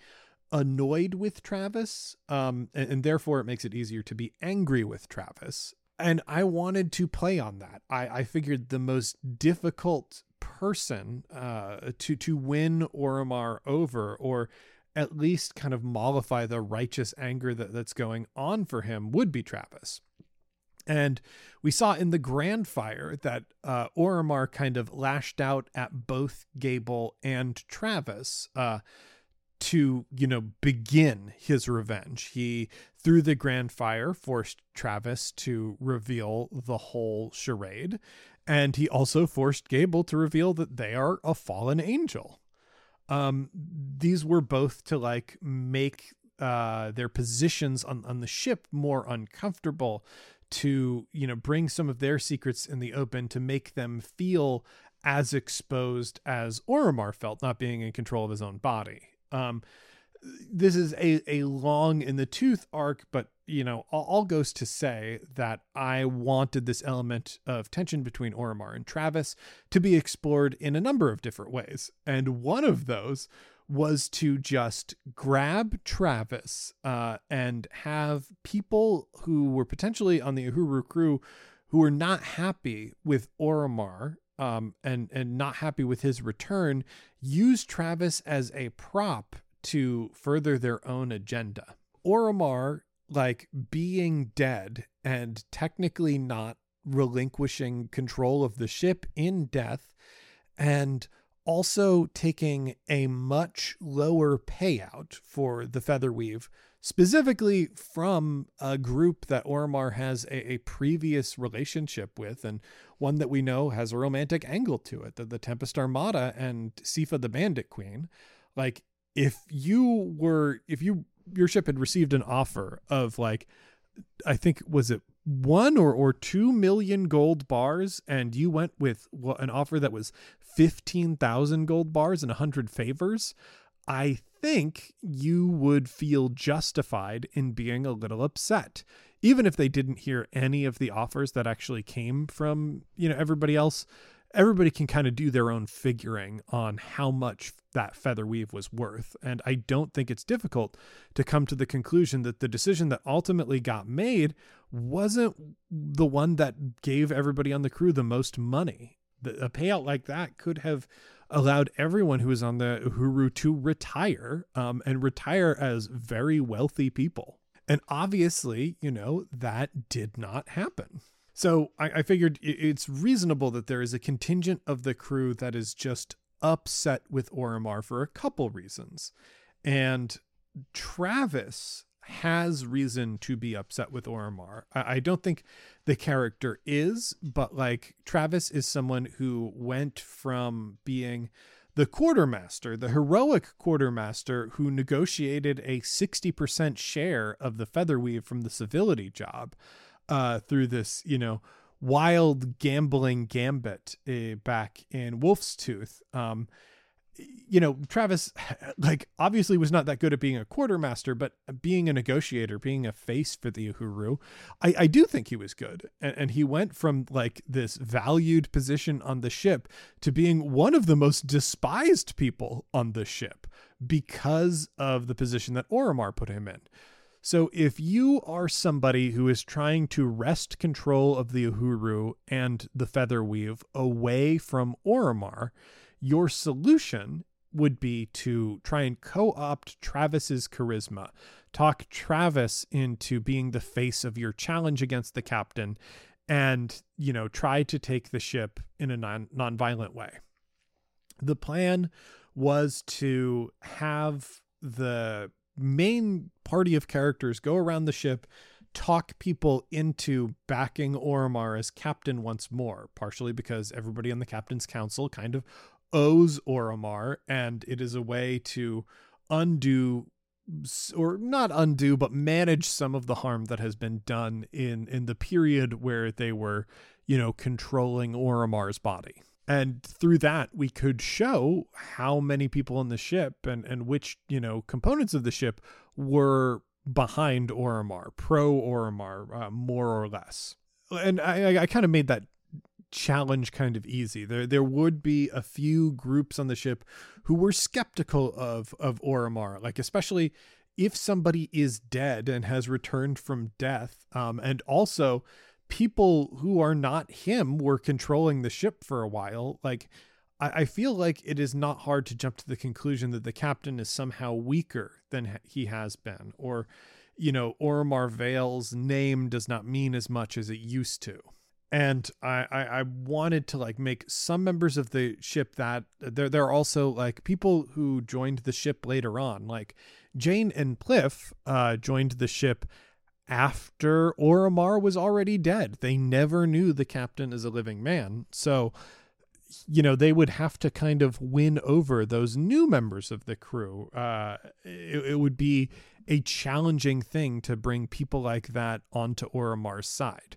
annoyed with Travis, and therefore it makes it easier to be angry with Travis. And I wanted to play on that. I figured the most difficult person to win Orimar over, or at least kind of mollify the righteous anger that's going on for him, would be Travis. And we saw in the Grand Fire that Orimar kind of lashed out at both Gable and Travis to, you know, begin his revenge. He, through the Grand Fire, forced Travis to reveal the whole charade, and he also forced Gable to reveal that they are a fallen angel. These were both to like make their positions on the ship more uncomfortable, to, you know, bring some of their secrets in the open, to make them feel as exposed as Orimar felt not being in control of his own body. This is a long in the tooth arc, but you know, all goes to say that I wanted this element of tension between Orimar and Travis to be explored in a number of different ways. And one of those was to just grab Travis and have people who were potentially on the Uhuru crew who were not happy with Orimar and not happy with his return use Travis as a prop to further their own agenda. Orimar, like, being dead and technically not relinquishing control of the ship in death, and also taking a much lower payout for the Featherweave, specifically from a group that Orimar has a previous relationship with, and one that we know has a romantic angle to it, the Tempest Armada and Sifa the Bandit Queen. Like, if your ship had received an offer of, like, I think, was it 1 or 2 million gold bars, and you went with an offer that was 15,000 gold bars and 100 favors, I think you would feel justified in being a little upset, even if they didn't hear any of the offers that actually came from, you know, everybody else. Everybody can kind of do their own figuring on how much that Featherweave was worth. And I don't think it's difficult to come to the conclusion that the decision that ultimately got made wasn't the one that gave everybody on the crew the most money. A payout like that could have allowed everyone who was on the Uhuru to retire, and retire as very wealthy people. And obviously, you know, that did not happen. So I figured it's reasonable that there is a contingent of the crew that is just upset with Orimar for a couple reasons. And Travis has reason to be upset with Orimar. I don't think the character is, but, like, Travis is someone who went from being the quartermaster, the heroic quartermaster who negotiated a 60% share of the Featherweave from the civility job, through this, you know, wild gambling gambit back in Wolf's Tooth. You know, Travis, like, obviously was not that good at being a quartermaster, but being a negotiator, being a face for the Uhuru, I do think he was good. And he went from, like, this valued position on the ship to being one of the most despised people on the ship because of the position that Orimar put him in. So if you are somebody who is trying to wrest control of the Uhuru and the Featherweave away from Orimar, your solution would be to try and co-opt Travis's charisma, talk Travis into being the face of your challenge against the captain, and, you know, try to take the ship in a non-violent way. The plan was to have the main party of characters go around the ship, talk people into backing Orimar as captain once more, partially because everybody on the captain's council kind of owes Orimar, and it is a way to undo, or not undo, but manage some of the harm that has been done in the period where they were, you know, controlling Orimar's body. And through that, we could show how many people on the ship and which, you know, components of the ship were behind Orimar, pro Orimar, more or less. And I kind of made that challenge kind of easy. There would be a few groups on the ship who were skeptical of Orimar, like, especially if somebody is dead and has returned from death, and also people who are not him were controlling the ship for a while. Like, I feel like it is not hard to jump to the conclusion that the captain is somehow weaker than he has been, or, you know, Orimar Vale's name does not mean as much as it used to. And I wanted to, like, make some members of the ship that there are also, like, people who joined the ship later on, like Jane and Plif joined the ship after Orimar was already dead. They never knew the captain as a living man. So, you know, they would have to kind of win over those new members of the crew. It would be a challenging thing to bring people like that onto Orimar's side.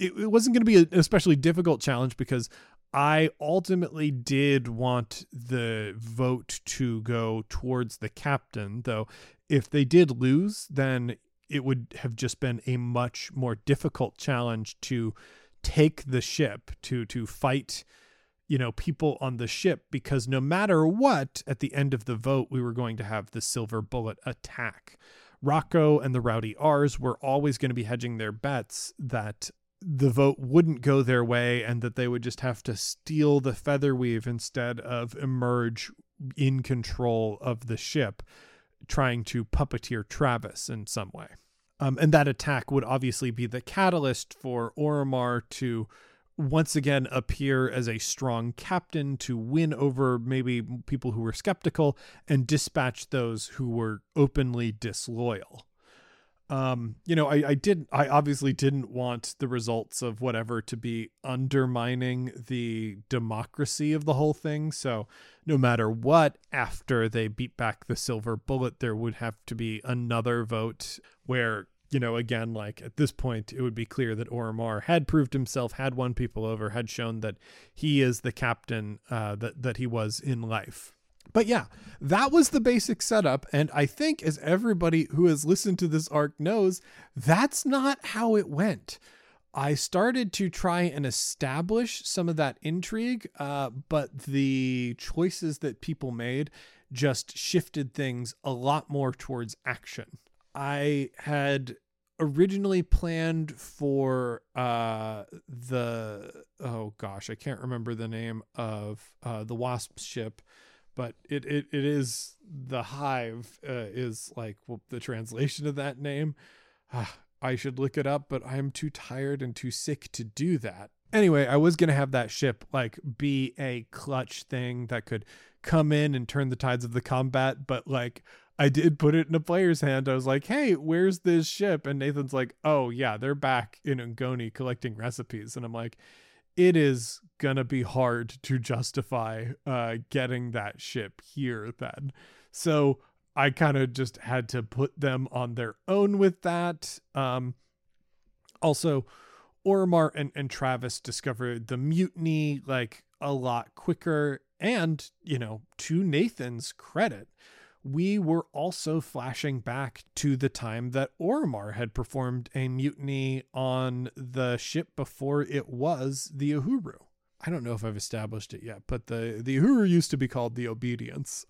It wasn't going to be an especially difficult challenge because I ultimately did want the vote to go towards the captain, though if they did lose, then it would have just been a much more difficult challenge to take the ship, to fight, you know, people on the ship, because no matter what, at the end of the vote, we were going to have the silver bullet attack. Rocco and the Rowdy R's were always going to be hedging their bets that the vote wouldn't go their way and that they would just have to steal the Featherweave instead of emerge in control of the ship, trying to puppeteer Travis in some way. And that attack would obviously be the catalyst for Orimar to once again appear as a strong captain, to win over maybe people who were skeptical and dispatch those who were openly disloyal. You know, I obviously didn't want the results of whatever to be undermining the democracy of the whole thing. So no matter what, after they beat back the silver bullet, there would have to be another vote where, you know, again, like at this point, it would be clear that Orimar had proved himself, had won people over, had shown that he is the captain that he was in life. But yeah, that was the basic setup. And I think, as everybody who has listened to this arc knows, that's not how it went. I started to try and establish some of that intrigue, but the choices that people made just shifted things a lot more towards action. I had originally planned for I can't remember the name of the Wasp ship. But it is the Hive is like, well, the translation of that name. I should look it up, but I'm too tired and too sick to do that. Anyway, I was going to have that ship like be a clutch thing that could come in and turn the tides of the combat. But like I did put it in a player's hand. I was like, hey, where's this ship? And Nathan's like, oh, yeah, they're back in Ungoni collecting recipes. And I'm like, it is going to be hard to justify getting that ship here then. So I kind of just had to put them on their own with that. Also, Orimar and Travis discovered the mutiny like a lot quicker. And, you know, to Nathan's credit, we were also flashing back to the time that Orimar had performed a mutiny on the ship before it was the Uhuru. I don't know if I've established it yet, but the Uhuru used to be called the Obedience.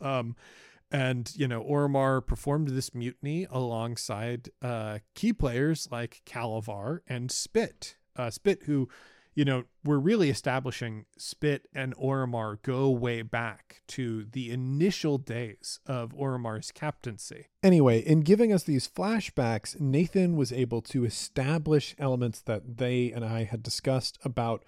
And, you know, Orimar performed this mutiny alongside key players like Calivar and Spit. Spit, who, you know, we're really establishing Spit and Orimar go way back to the initial days of Orimar's captaincy. Anyway, in giving us these flashbacks, Nathan was able to establish elements that they and I had discussed about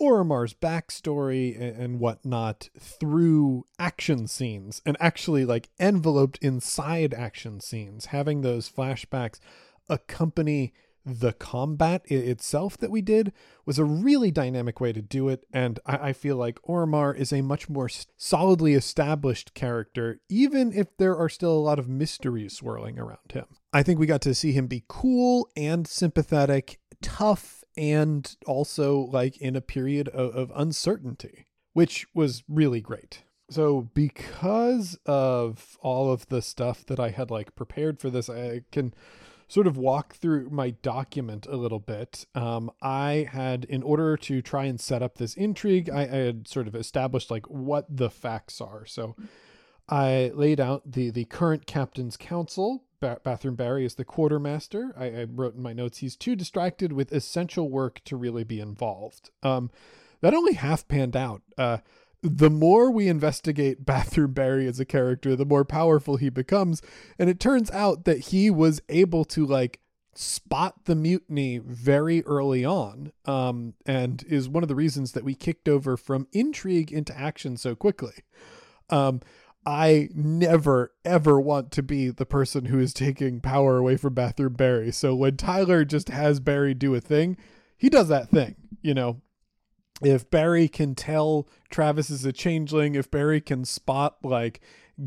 Orimar's backstory and whatnot through action scenes, and actually like enveloped inside action scenes, having those flashbacks accompany the combat itself that we did was a really dynamic way to do it. And I feel like Orimar is a much more solidly established character, even if there are still a lot of mysteries swirling around him. I think we got to see him be cool and sympathetic, tough, and also like in a period of uncertainty, which was really great. So because of all of the stuff that I had like prepared for this, I can sort of walk through my document a little bit. I had, in order to try and set up this intrigue, I had sort of established like what the facts are. So I laid out the current captain's council. Bathroom Barry is the quartermaster. I wrote in my notes, he's too distracted with essential work to really be involved. That only half panned out. The more we investigate Bathroom Barry as a character, the more powerful he becomes. And it turns out that he was able to like spot the mutiny very early on, and is one of the reasons that we kicked over from intrigue into action so quickly. I never, ever want to be the person who is taking power away from Bathroom Barry. So when Tyler just has Barry do a thing, he does that thing, you know. If Barry can tell Travis is a changeling, if Barry can spot like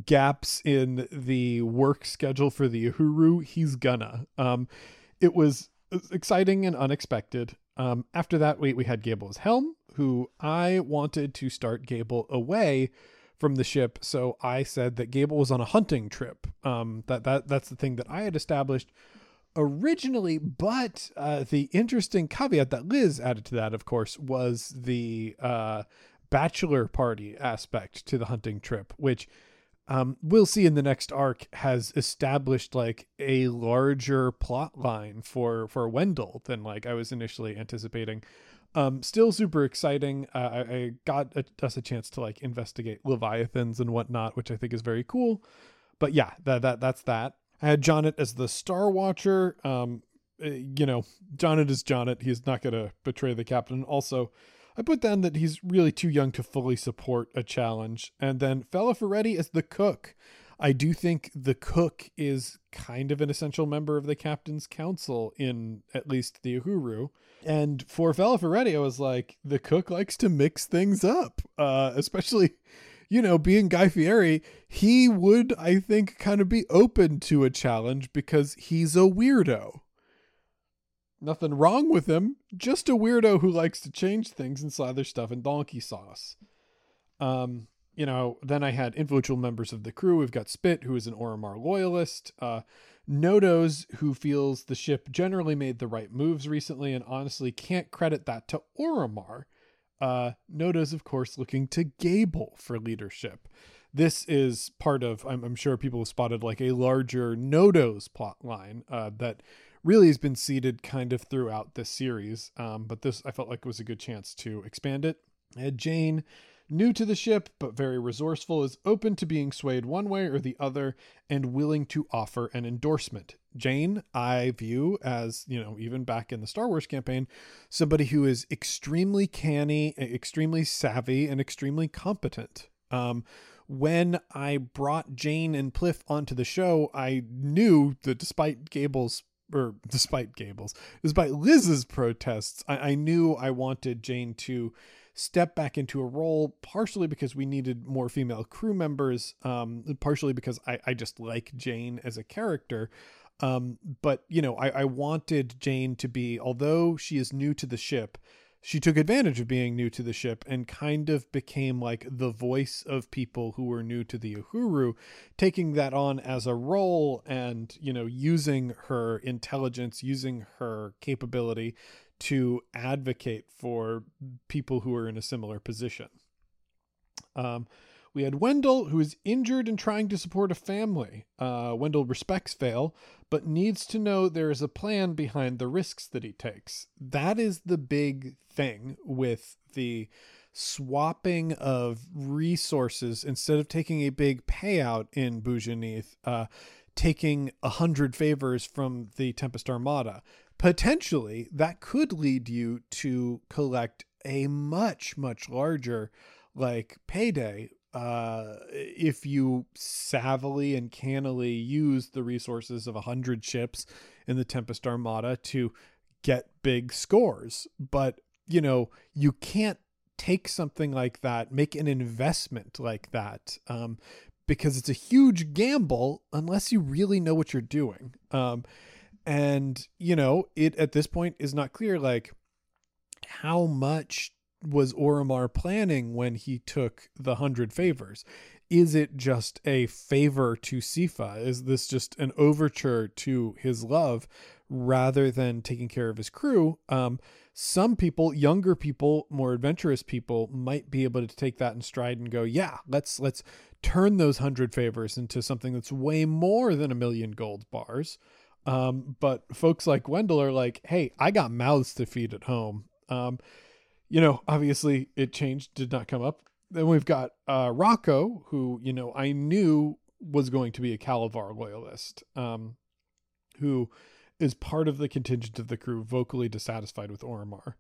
gaps in the work schedule for the Uhuru, he's gonna. It was exciting and unexpected. After that, we had Gable's Helm, who I wanted to start Gable away from the ship. So I said that Gable was on a hunting trip. That's the thing that I had established. originally, but the interesting caveat that Liz added to that, of course, was the bachelor party aspect to the hunting trip, which we'll see in the next arc has established like a larger plot line for Wendell than like I was initially anticipating. Still super exciting. I got us a chance to like investigate Leviathans and whatnot, which I think is very cool. But yeah, that's that. I had Jonnet as the Star Watcher. You know, Jonnet is Jonnet. He's not going to betray the captain. Also, I put down that he's really too young to fully support a challenge. And then Fella Ferretti as the cook. I do think the cook is kind of an essential member of the captain's council in at least the Uhuru. And for Fella Ferretti, I was like, the cook likes to mix things up, especially, you know, being Guy Fieri. He would, I think, kind of be open to a challenge because he's a weirdo. Nothing wrong with him, just a weirdo who likes to change things and slather stuff in donkey sauce. You know, then I had influential members of the crew. We've got Spit, who is an Orimar loyalist. Nodos, who feels the ship generally made the right moves recently and honestly can't credit that to Orimar. Nodos, of course, looking to Gable for leadership. This is part of, I'm sure people have spotted, like a larger Nodos plotline that really has been seeded kind of throughout this series. But this, I felt like, was a good chance to expand it. I had Jane, new to the ship, but very resourceful, is open to being swayed one way or the other and willing to offer an endorsement. Jane, I view as, you know, even back in the Star Wars campaign, somebody who is extremely canny, extremely savvy, and extremely competent. When I brought Jane and Plif onto the show, I knew that despite Liz's protests, I knew I wanted Jane to step back into a role, partially because we needed more female crew members, partially because I just like Jane as a character. But, you know, I wanted Jane to be, although she is new to the ship, she took advantage of being new to the ship and kind of became like the voice of people who were new to the Uhuru, taking that on as a role and, you know, using her intelligence, using her capability to advocate for people who are in a similar position. We had Wendell, who is injured and trying to support a family. Wendell respects Vale, but needs to know there is a plan behind the risks that he takes. That is the big thing with the swapping of resources. Instead of taking a big payout in Boujanith, taking 100 favors from the Tempest Armada, potentially that could lead you to collect a much, much larger like payday if you savvily and cannily use the resources of 100 ships in the Tempest Armada to get big scores. But, you know, you can't take something like that, make an investment like that, because it's a huge gamble unless you really know what you're doing. And, you know, it at this point is not clear, like, how much was Orimar planning when he took the 100 favors? Is it just a favor to Sifa? Is this just an overture to his love rather than taking care of his crew? Some people, younger people, more adventurous people, might be able to take that in stride and go, yeah, let's turn those 100 favors into something that's way more than 1 million gold bars. But folks like Wendell are like, hey, I got mouths to feed at home. You know, obviously it changed, did not come up. Then we've got Rocco, who, you know, I knew was going to be a Calivar loyalist, who is part of the contingent of the crew vocally dissatisfied with Orimar.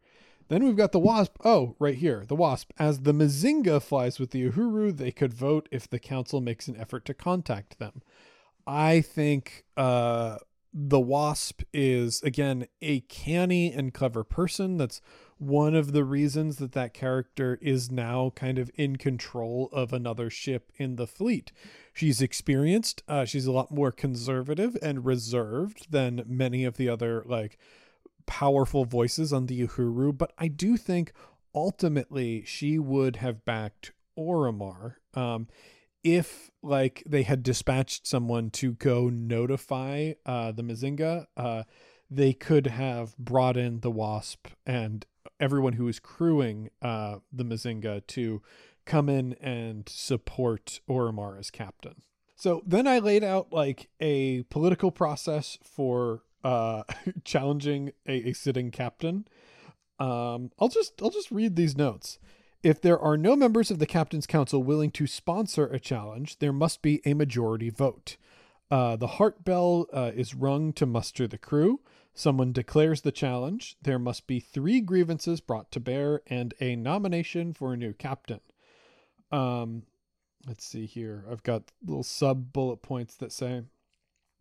Then we've got the Wasp. Oh, right here. The Wasp. As the Mazinga flies with the Uhuru, they could vote if the council makes an effort to contact them. I think the Wasp is, again, a canny and clever person. That's one of the reasons that character is now kind of in control of another ship in the fleet. She's experienced. She's a lot more conservative and reserved than many of the other like powerful voices on the Uhuru. But I do think ultimately she would have backed Orimar if like they had dispatched someone to go notify the Mazinga, they could have brought in the Wasp and everyone who was crewing the Mazinga to come in and support Orimar as captain. So then I laid out like a political process for challenging a sitting captain. I'll just read these notes. If there are no members of the Captain's Council willing to sponsor a challenge, there must be a majority vote. The heart bell is rung to muster the crew. Someone declares the challenge. There must be 3 grievances brought to bear and a nomination for a new captain. Let's see here. I've got little sub-bullet points that say...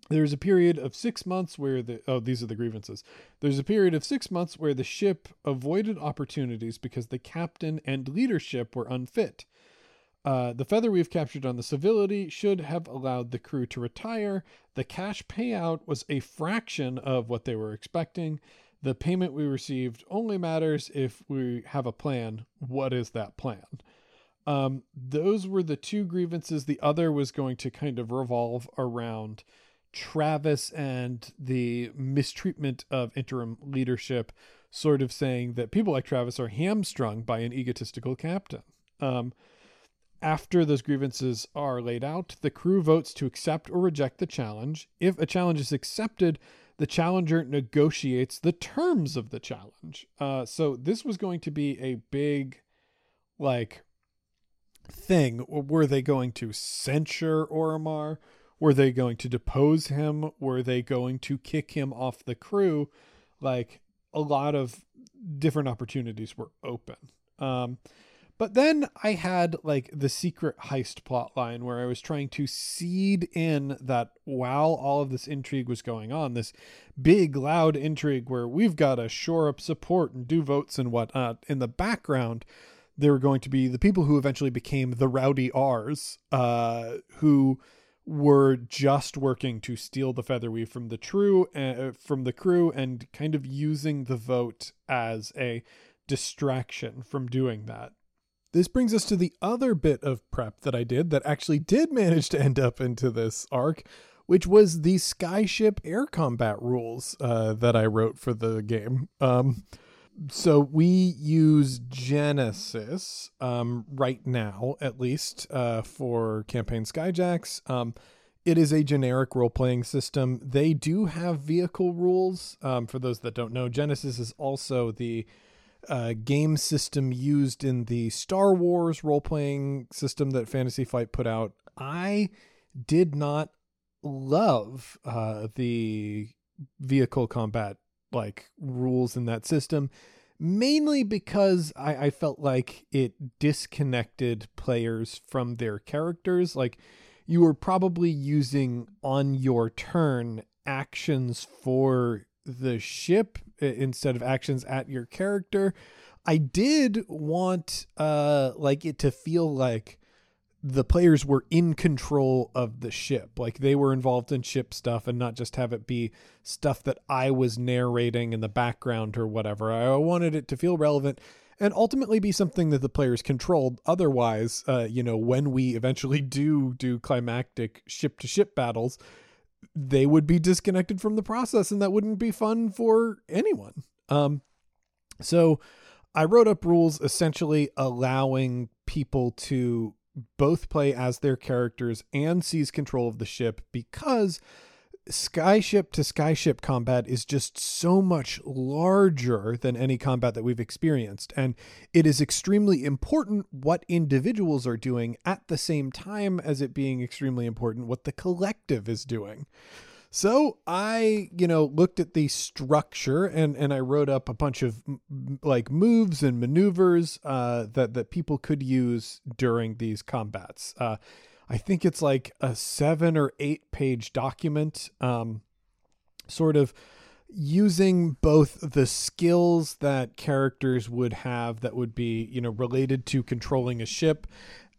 There's a period of 6 months where the... Oh, these are the grievances. There's a period of 6 months where the ship avoided opportunities because the captain and leadership were unfit. The feather we've captured on the civility should have allowed the crew to retire. The cash payout was a fraction of what they were expecting. The payment we received only matters if we have a plan. What is that plan? Those were the 2 grievances. The other was going to kind of revolve around... Travis and the mistreatment of interim leadership, sort of saying that people like Travis are hamstrung by an egotistical captain. After those grievances are laid out, the crew votes to accept or reject the challenge. If a challenge is accepted, the challenger negotiates the terms of the challenge. So this was going to be a big, like, thing. Were they going to censure Orimar? Were they going to depose him? Were they going to kick him off the crew? Like, a lot of different opportunities were open. But then I had like the secret heist plot line where I was trying to seed in that while all of this intrigue was going on, this big loud intrigue where we've got to shore up support and do votes and whatnot, in the background, there were going to be the people who eventually became the Rowdy R's, who were just working to steal the Featherweave from the crew and kind of using the vote as a distraction from doing that. This brings us to the other bit of prep that I did that actually did manage to end up into this arc, which was the Skyship air combat rules that I wrote for the game. So we use Genesis right now, at least, for Campaign Skyjacks. It is a generic role-playing system. They do have vehicle rules. For those that don't know, Genesis is also the game system used in the Star Wars role-playing system that Fantasy Flight put out. I did not love the vehicle combat like rules in that system, mainly because I felt like it disconnected players from their characters. Like, you were probably using on your turn actions for the ship instead of actions at your character. I did want like it to feel like the players were in control of the ship. Like, they were involved in ship stuff and not just have it be stuff that I was narrating in the background or whatever. I wanted it to feel relevant and ultimately be something that the players controlled. Otherwise, you know, when we eventually do climactic ship to ship battles, they would be disconnected from the process and that wouldn't be fun for anyone. So I wrote up rules essentially allowing people to both play as their characters and seize control of the ship, because skyship to skyship combat is just so much larger than any combat that we've experienced. And it is extremely important what individuals are doing at the same time as it being extremely important what the collective is doing. So I, you know, looked at the structure and I wrote up a bunch of like moves and maneuvers that people could use during these combats. I think it's like a 7 or 8 page document, sort of using both the skills that characters would have that would be, you know, related to controlling a ship,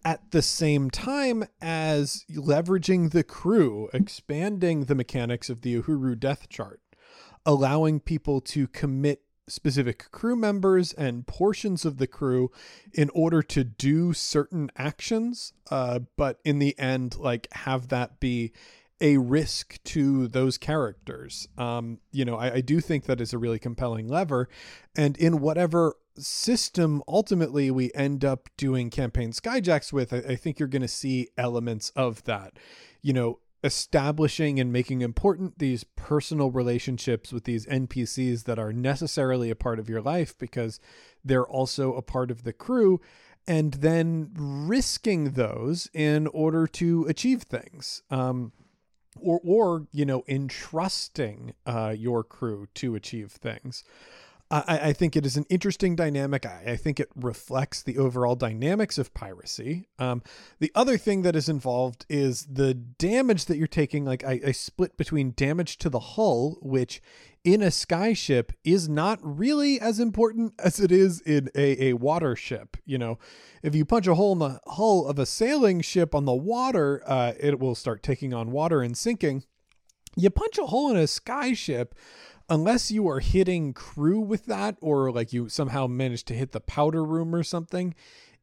at the same time as leveraging the crew, expanding the mechanics of the Uhuru death chart, allowing people to commit specific crew members and portions of the crew in order to do certain actions, but in the end, like, have that be a risk to those characters. I do think that is a really compelling lever, and in whatever system ultimately we end up doing Campaign Skyjacks with, I think you're going to see elements of that, establishing and making important these personal relationships with these NPCs that are necessarily a part of your life because they're also a part of the crew, and then risking those in order to achieve things, or entrusting your crew to achieve things. I think it is an interesting dynamic. I think it reflects the overall dynamics of piracy. The other thing that is involved is the damage that you're taking. Like, I split between damage to the hull, which in a skyship is not really as important as it is in a water ship. If you punch a hole in the hull of a sailing ship on the water, it will start taking on water and sinking. You punch a hole in a skyship, unless you are hitting crew with that, or like you somehow manage to hit the powder room or something,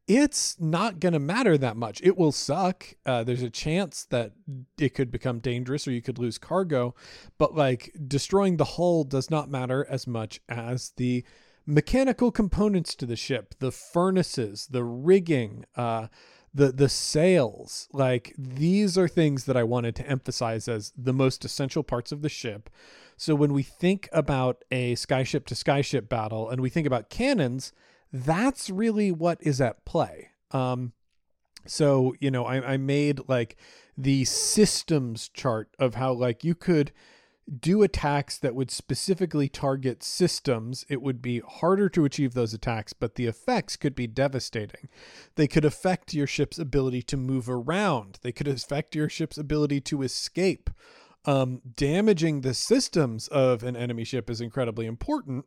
it's not going to matter that much. It will suck. There's a chance that it could become dangerous or you could lose cargo, but like destroying the hull does not matter as much as the mechanical components to the ship, the furnaces, the rigging, the sails. Like, these are things that I wanted to emphasize as the most essential parts of the ship. So when we think about a skyship to skyship battle and we think about cannons, that's really what is at play. I made like the systems chart of how like you could do attacks that would specifically target systems. It would be harder to achieve those attacks, but the effects could be devastating. They could affect your ship's ability to move around. They could affect your ship's ability to escape. Damaging the systems of an enemy ship is incredibly important,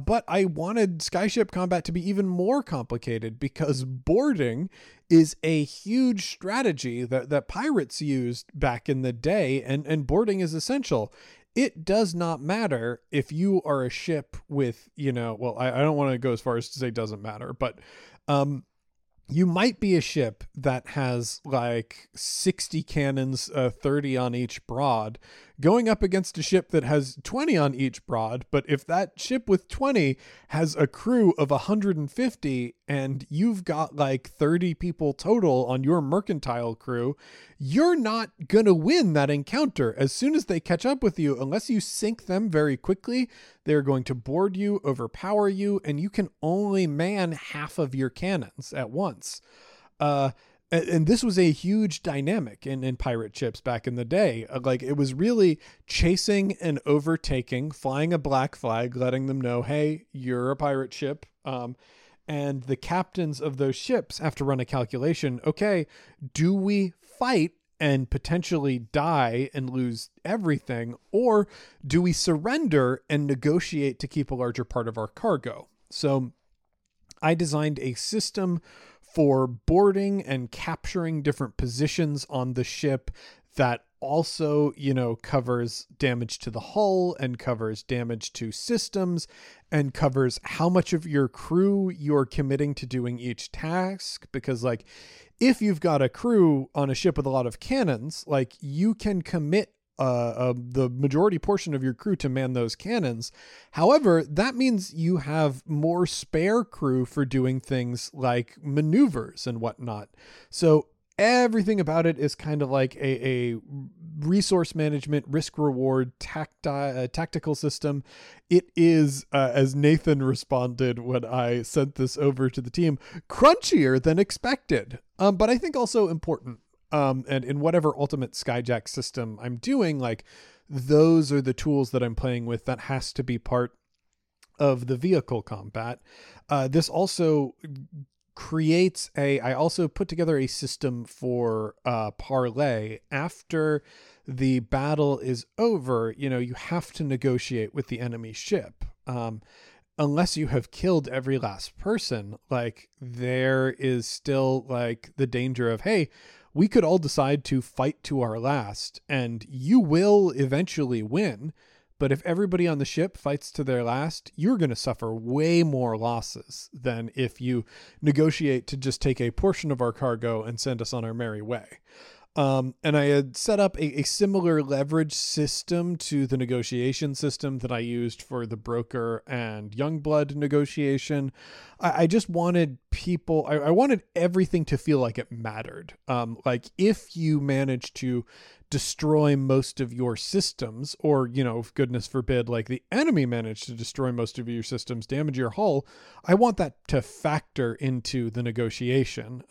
but I wanted skyship combat to be even more complicated because boarding is a huge strategy that pirates used back in the day, and boarding is essential. It does not matter if you are a ship with, I don't want to go as far as to say doesn't matter, but you might be a ship that has like 60 cannons, 30 on each broad, going up against a ship that has 20 on each broad. But if that ship with 20 has a crew of 150 and you've got like 30 people total on your mercantile crew, you're not going to win that encounter. As soon as they catch up with you, unless you sink them very quickly, they're going to board you, overpower you, and you can only man half of your cannons at once. And this was a huge dynamic in pirate ships back in the day. Like, it was really chasing and overtaking, flying a black flag, letting them know, hey, you're a pirate ship. And the captains of those ships have to run a calculation. Okay, do we fight and potentially die and lose everything? Or do we surrender and negotiate to keep a larger part of our cargo? So I designed a system for boarding and capturing different positions on the ship that also, covers damage to the hull and covers damage to systems and covers how much of your crew you're committing to doing each task. Because like, if you've got a crew on a ship with a lot of cannons, like you can commit the majority portion of your crew to man those cannons. However, that means you have more spare crew for doing things like maneuvers and whatnot. So everything about it is kind of like a resource management, risk reward, tactical system. It is, as Nathan responded when I sent this over to the team, crunchier than expected, but I think also important. And in whatever ultimate skyjack system I'm doing, like those are the tools that I'm playing with. That has to be part of the vehicle combat. This also creates I also put together a system for parlay. After the battle is over, you have to negotiate with the enemy ship. Unless you have killed every last person, like there is still like the danger of, hey, we could all decide to fight to our last and you will eventually win, But if everybody on the ship fights to their last, you're going to suffer way more losses than if you negotiate to just take a portion of our cargo and send us on our merry way. And I had set up a similar leverage system to the negotiation system that I used for the broker and Youngblood negotiation. I just wanted people, I wanted everything to feel like it mattered. Like if you manage to destroy most of your systems, or, you know, goodness forbid, like the enemy managed to destroy most of your systems, damage your hull, I want that to factor into the negotiation.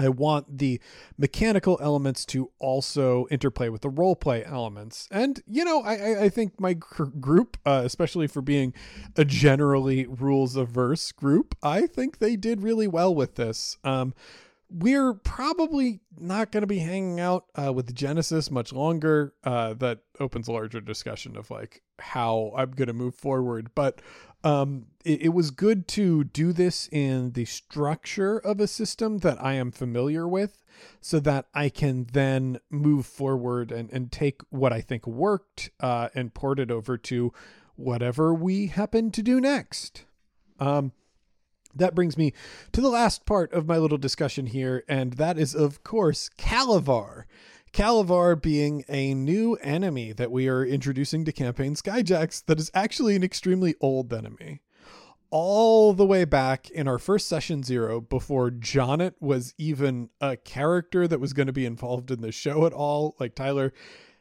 I want the mechanical elements to also interplay with the role play elements. And, you know, I think my group, especially for being a generally rules averse group, I think they did really well with this. We're probably not going to be hanging out with Genesis much longer. That opens a larger discussion of like how I'm going to move forward. But it was good to do this in the structure of a system that I am familiar with so that I can then move forward and take what I think worked and port it over to whatever we happen to do next. That brings me to the last part of my little discussion here, and that is, of course, Calivar. Calivar being a new enemy that we are introducing to Campaign Skyjacks that is actually an extremely old enemy. All the way back in our first Session Zero, before Jonnet was even a character that was going to be involved in the show at all, like Tyler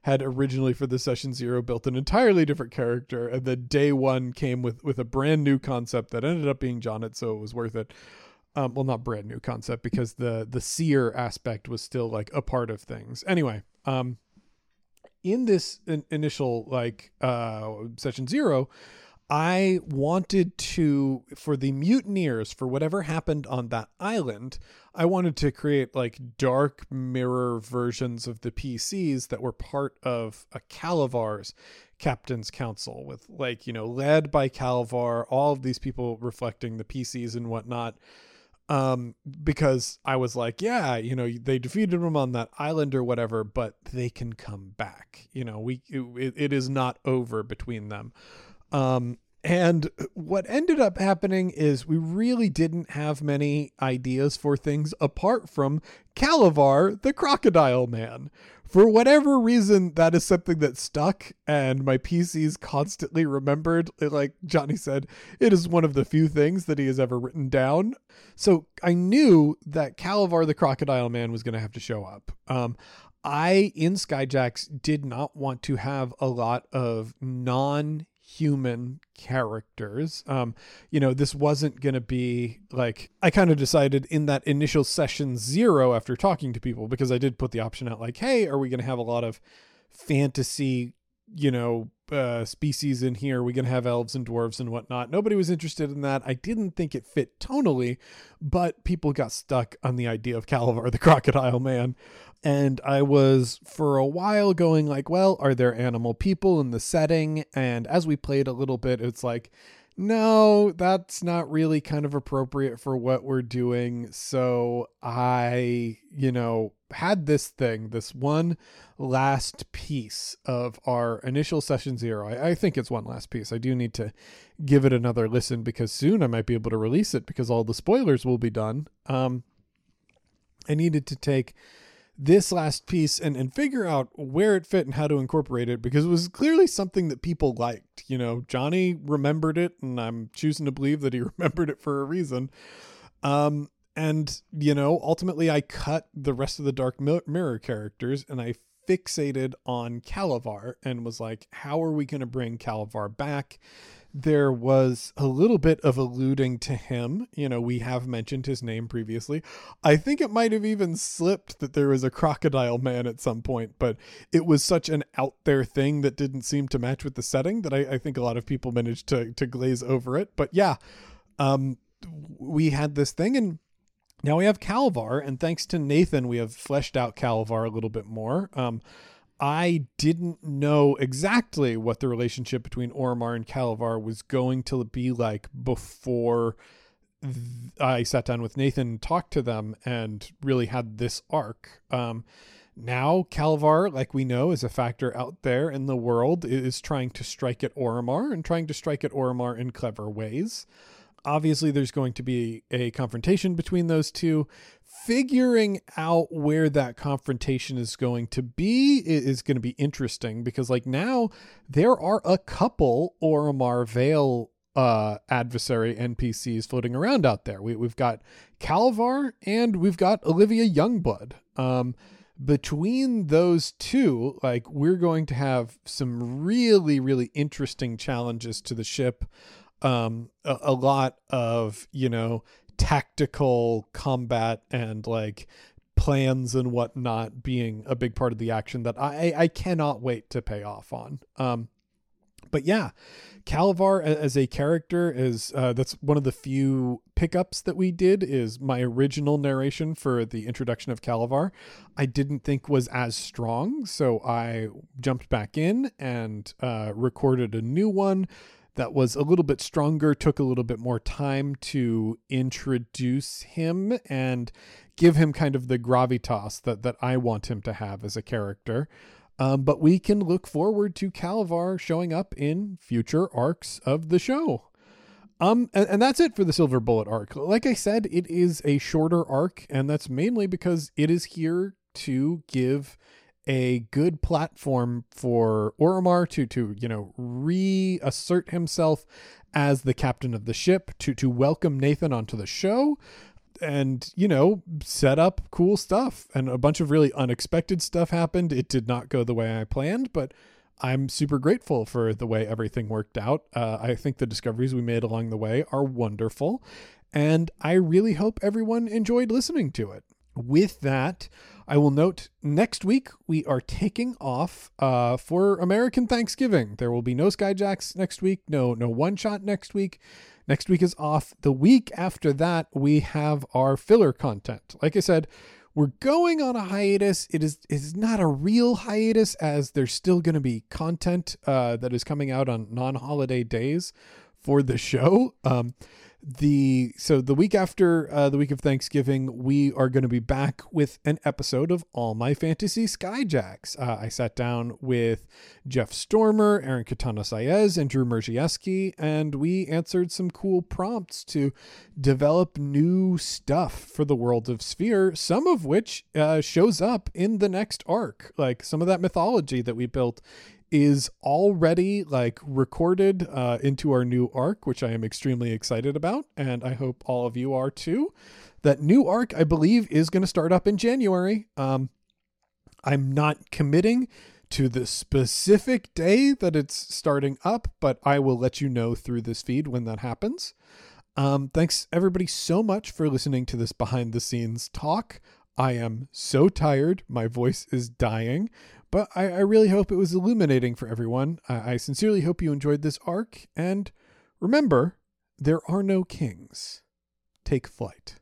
had originally for the Session Zero built an entirely different character, and then day one came with a brand new concept that ended up being Jonnet, so it was worth it. Well, not brand new concept, because the seer aspect was still like a part of things. Anyway, in this initial like Session Zero, I wanted to, for the mutineers, for whatever happened on that island, I wanted to create like dark mirror versions of the PCs that were part of a Calivar's Captain's Council, with like, you know, led by Calivar, all of these people reflecting the PCs and whatnot. Because I was like, yeah, you know, they defeated them on that island or whatever, but they can come back. You know, it is not over between them. And what ended up happening is we really didn't have many ideas for things apart from Calivar, the Crocodile Man. For whatever reason, that is something that stuck, and my PCs constantly remembered. Like Johnny said, it is one of the few things that he has ever written down. So I knew that Calivar, the Crocodile Man, was going to have to show up. I, in Skyjacks, did not want to have a lot of non-human characters. You know, this wasn't going to be like, I kind of decided in that initial Session Zero after talking to people, because I did put the option out like, hey, are we going to have a lot of fantasy, you know, species in here? Are we going to have elves and dwarves and whatnot? Nobody was interested in that. I didn't think it fit tonally, but people got stuck on the idea of Calivar, the Crocodile Man. And I was for a while going like, well, are there animal people in the setting? And as we played a little bit, it's like, no, that's not really kind of appropriate for what we're doing. So I, you know, had this thing, this one last piece of our initial Session Zero. I think it's one last piece. I do need to give it another listen, because soon I might be able to release it, because all the spoilers will be done. I needed to take this last piece and figure out where it fit and how to incorporate it, because it was clearly something that people liked. You know, Johnny remembered it, and I'm choosing to believe that he remembered it for a reason. And, you know, ultimately I cut the rest of the Dark Mirror characters, and I fixated on Calivar and was like, how are we going to bring Calivar back? There was a little bit of alluding to him. You know, we have mentioned his name previously. I think it might have even slipped that there was a Crocodile Man at some point, but it was such an out there thing that didn't seem to match with the setting that I think a lot of people managed to glaze over it. But yeah, we had this thing, and now we have Calivar, and thanks to Nathan, we have fleshed out Calivar a little bit more. I didn't know exactly what the relationship between Orimar and Calivar was going to be like before I sat down with Nathan and talked to them and really had this arc. Now, Calivar, like we know, is a factor out there in the world. It is trying to strike at Orimar and trying to strike at Orimar in clever ways. Obviously, there's going to be a confrontation between those two. Figuring out where that confrontation is going to be is going to be interesting because, like, now there are a couple Orimar Vale adversary NPCs floating around out there. We've got Calivar and we've got Olivia Youngblood. Between those two, like, we're going to have some really, really interesting challenges to the ship. A lot of, you know, tactical combat and like plans and whatnot being a big part of the action that I cannot wait to pay off on. But yeah, Calivar as a character is, that's one of the few pickups that we did is my original narration for the introduction of Calivar. I didn't think was as strong. So I jumped back in and recorded a new one that was a little bit stronger, took a little bit more time to introduce him and give him kind of the gravitas that I want him to have as a character. But we can look forward to Calivar showing up in future arcs of the show. And that's it for the Silver Bullet arc. Like I said, it is a shorter arc, and that's mainly because it is here to give a good platform for Orimar to you know, reassert himself as the captain of the ship, to welcome Nathan onto the show, and, you know, set up cool stuff. And a bunch of really unexpected stuff happened. It did not go the way I planned, but I'm super grateful for the way everything worked out. I think the discoveries we made along the way are wonderful, and I really hope everyone enjoyed listening to it. With that, I will note next week we are taking off for American Thanksgiving. There will be no Skyjacks next week, no one shot next week. Next week is off. The week after that, we have our filler content. Like I said, we're going on a hiatus. It is not a real hiatus, as there's still going to be content that is coming out on non-holiday days for the show. So the week after the week of Thanksgiving, we are going to be back with an episode of All My Fantasy Skyjacks. I sat down with Jeff Stormer, Aaron Catano Saez, and Drew Merzieski, and we answered some cool prompts to develop new stuff for the world of Sphere, some of which shows up in the next arc. Like, some of that mythology that we built is already like recorded into our new arc, which I am extremely excited about, and I hope all of you are too. That new arc, I believe, is going to start up in January. I'm not committing to the specific day that it's starting up, but I will let you know through this feed when that happens. Thanks everybody so much for listening to this behind the scenes talk. I am so tired. My voice is dying. But I really hope it was illuminating for everyone. I sincerely hope you enjoyed this arc. And remember, there are no kings. Take flight.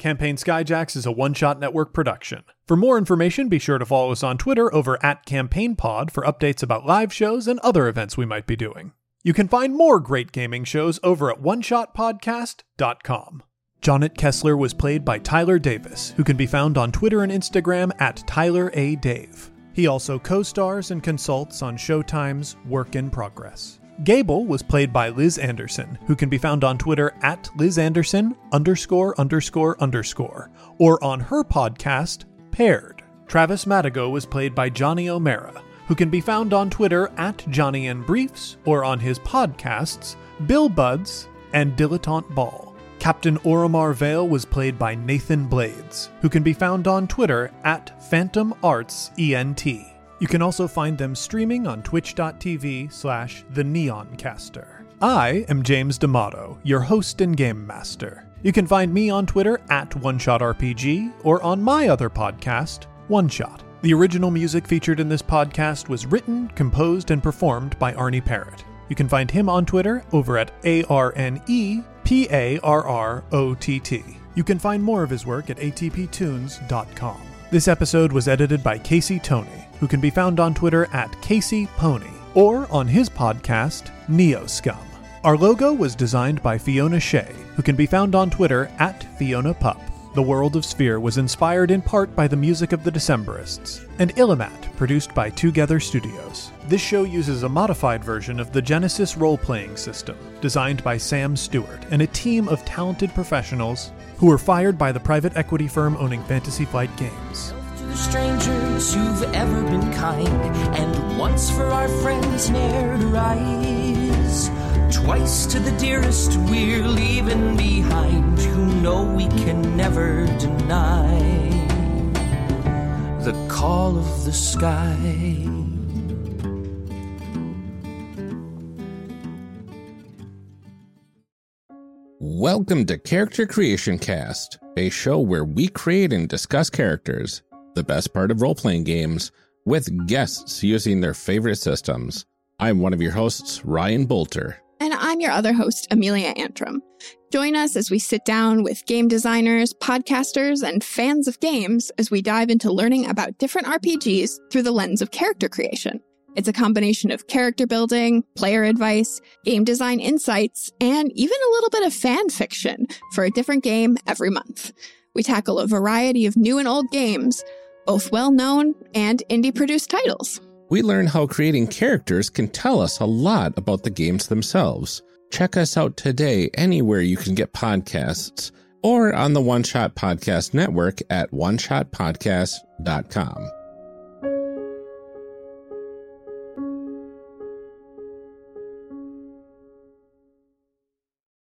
Campaign Skyjacks is a One-Shot Network production. For more information, be sure to follow us on Twitter over @CampaignPod for updates about live shows and other events we might be doing. You can find more great gaming shows over at oneshotpodcast.com. Jonathan Kessler was played by Tyler Davis, who can be found on Twitter and Instagram @TylerADave. He also co-stars and consults on Showtime's Work in Progress. Gable was played by Liz Anderson, who can be found on Twitter @LizAnderson___, or on her podcast, Paired. Travis Madigo was played by Johnny O'Mara, who can be found on Twitter @JohnnyInBriefs, or on his podcasts, Bill Buds and Dilettante Ball. Captain Orimar Vale was played by Nathan Blades, who can be found on Twitter @PhantomArtsENT. You can also find them streaming on twitch.tv/TheNeonCaster. I am James D'Amato, your host and game master. You can find me on Twitter @OneShotRPG, or on my other podcast, One Shot. The original music featured in this podcast was written, composed, and performed by Arnie Parrott. You can find him on Twitter over @ArneParrott. You can find more of his work at atptunes.com. This episode was edited by Casey Toney, who can be found on Twitter @CaseyPony, or on his podcast, NeoScum. Our logo was designed by Fiona Shea, who can be found on Twitter @FionaPup. The world of Sphere was inspired in part by the music of the Decemberists, and Illimat, produced by Together Studios. This show uses a modified version of the Genesis role-playing system, designed by Sam Stewart and a team of talented professionals who were fired by the private equity firm owning Fantasy Flight games. To strangers who've ever been kind, and once for our friends ne'er to rise. Twice to the dearest we're leaving behind, who know we can never deny the call of the sky. Welcome to Character Creation Cast, a show where we create and discuss characters, the best part of role-playing games, with guests using their favorite systems. I'm one of your hosts, Ryan Bolter. And I'm your other host, Amelia Antrim. Join us as we sit down with game designers, podcasters, and fans of games as we dive into learning about different RPGs through the lens of character creation. It's a combination of character building, player advice, game design insights, and even a little bit of fan fiction for a different game every month. We tackle a variety of new and old games, both well-known and indie-produced titles. We learn how creating characters can tell us a lot about the games themselves. Check us out today anywhere you can get podcasts or on the One Shot Podcast Network at oneshotpodcast.com.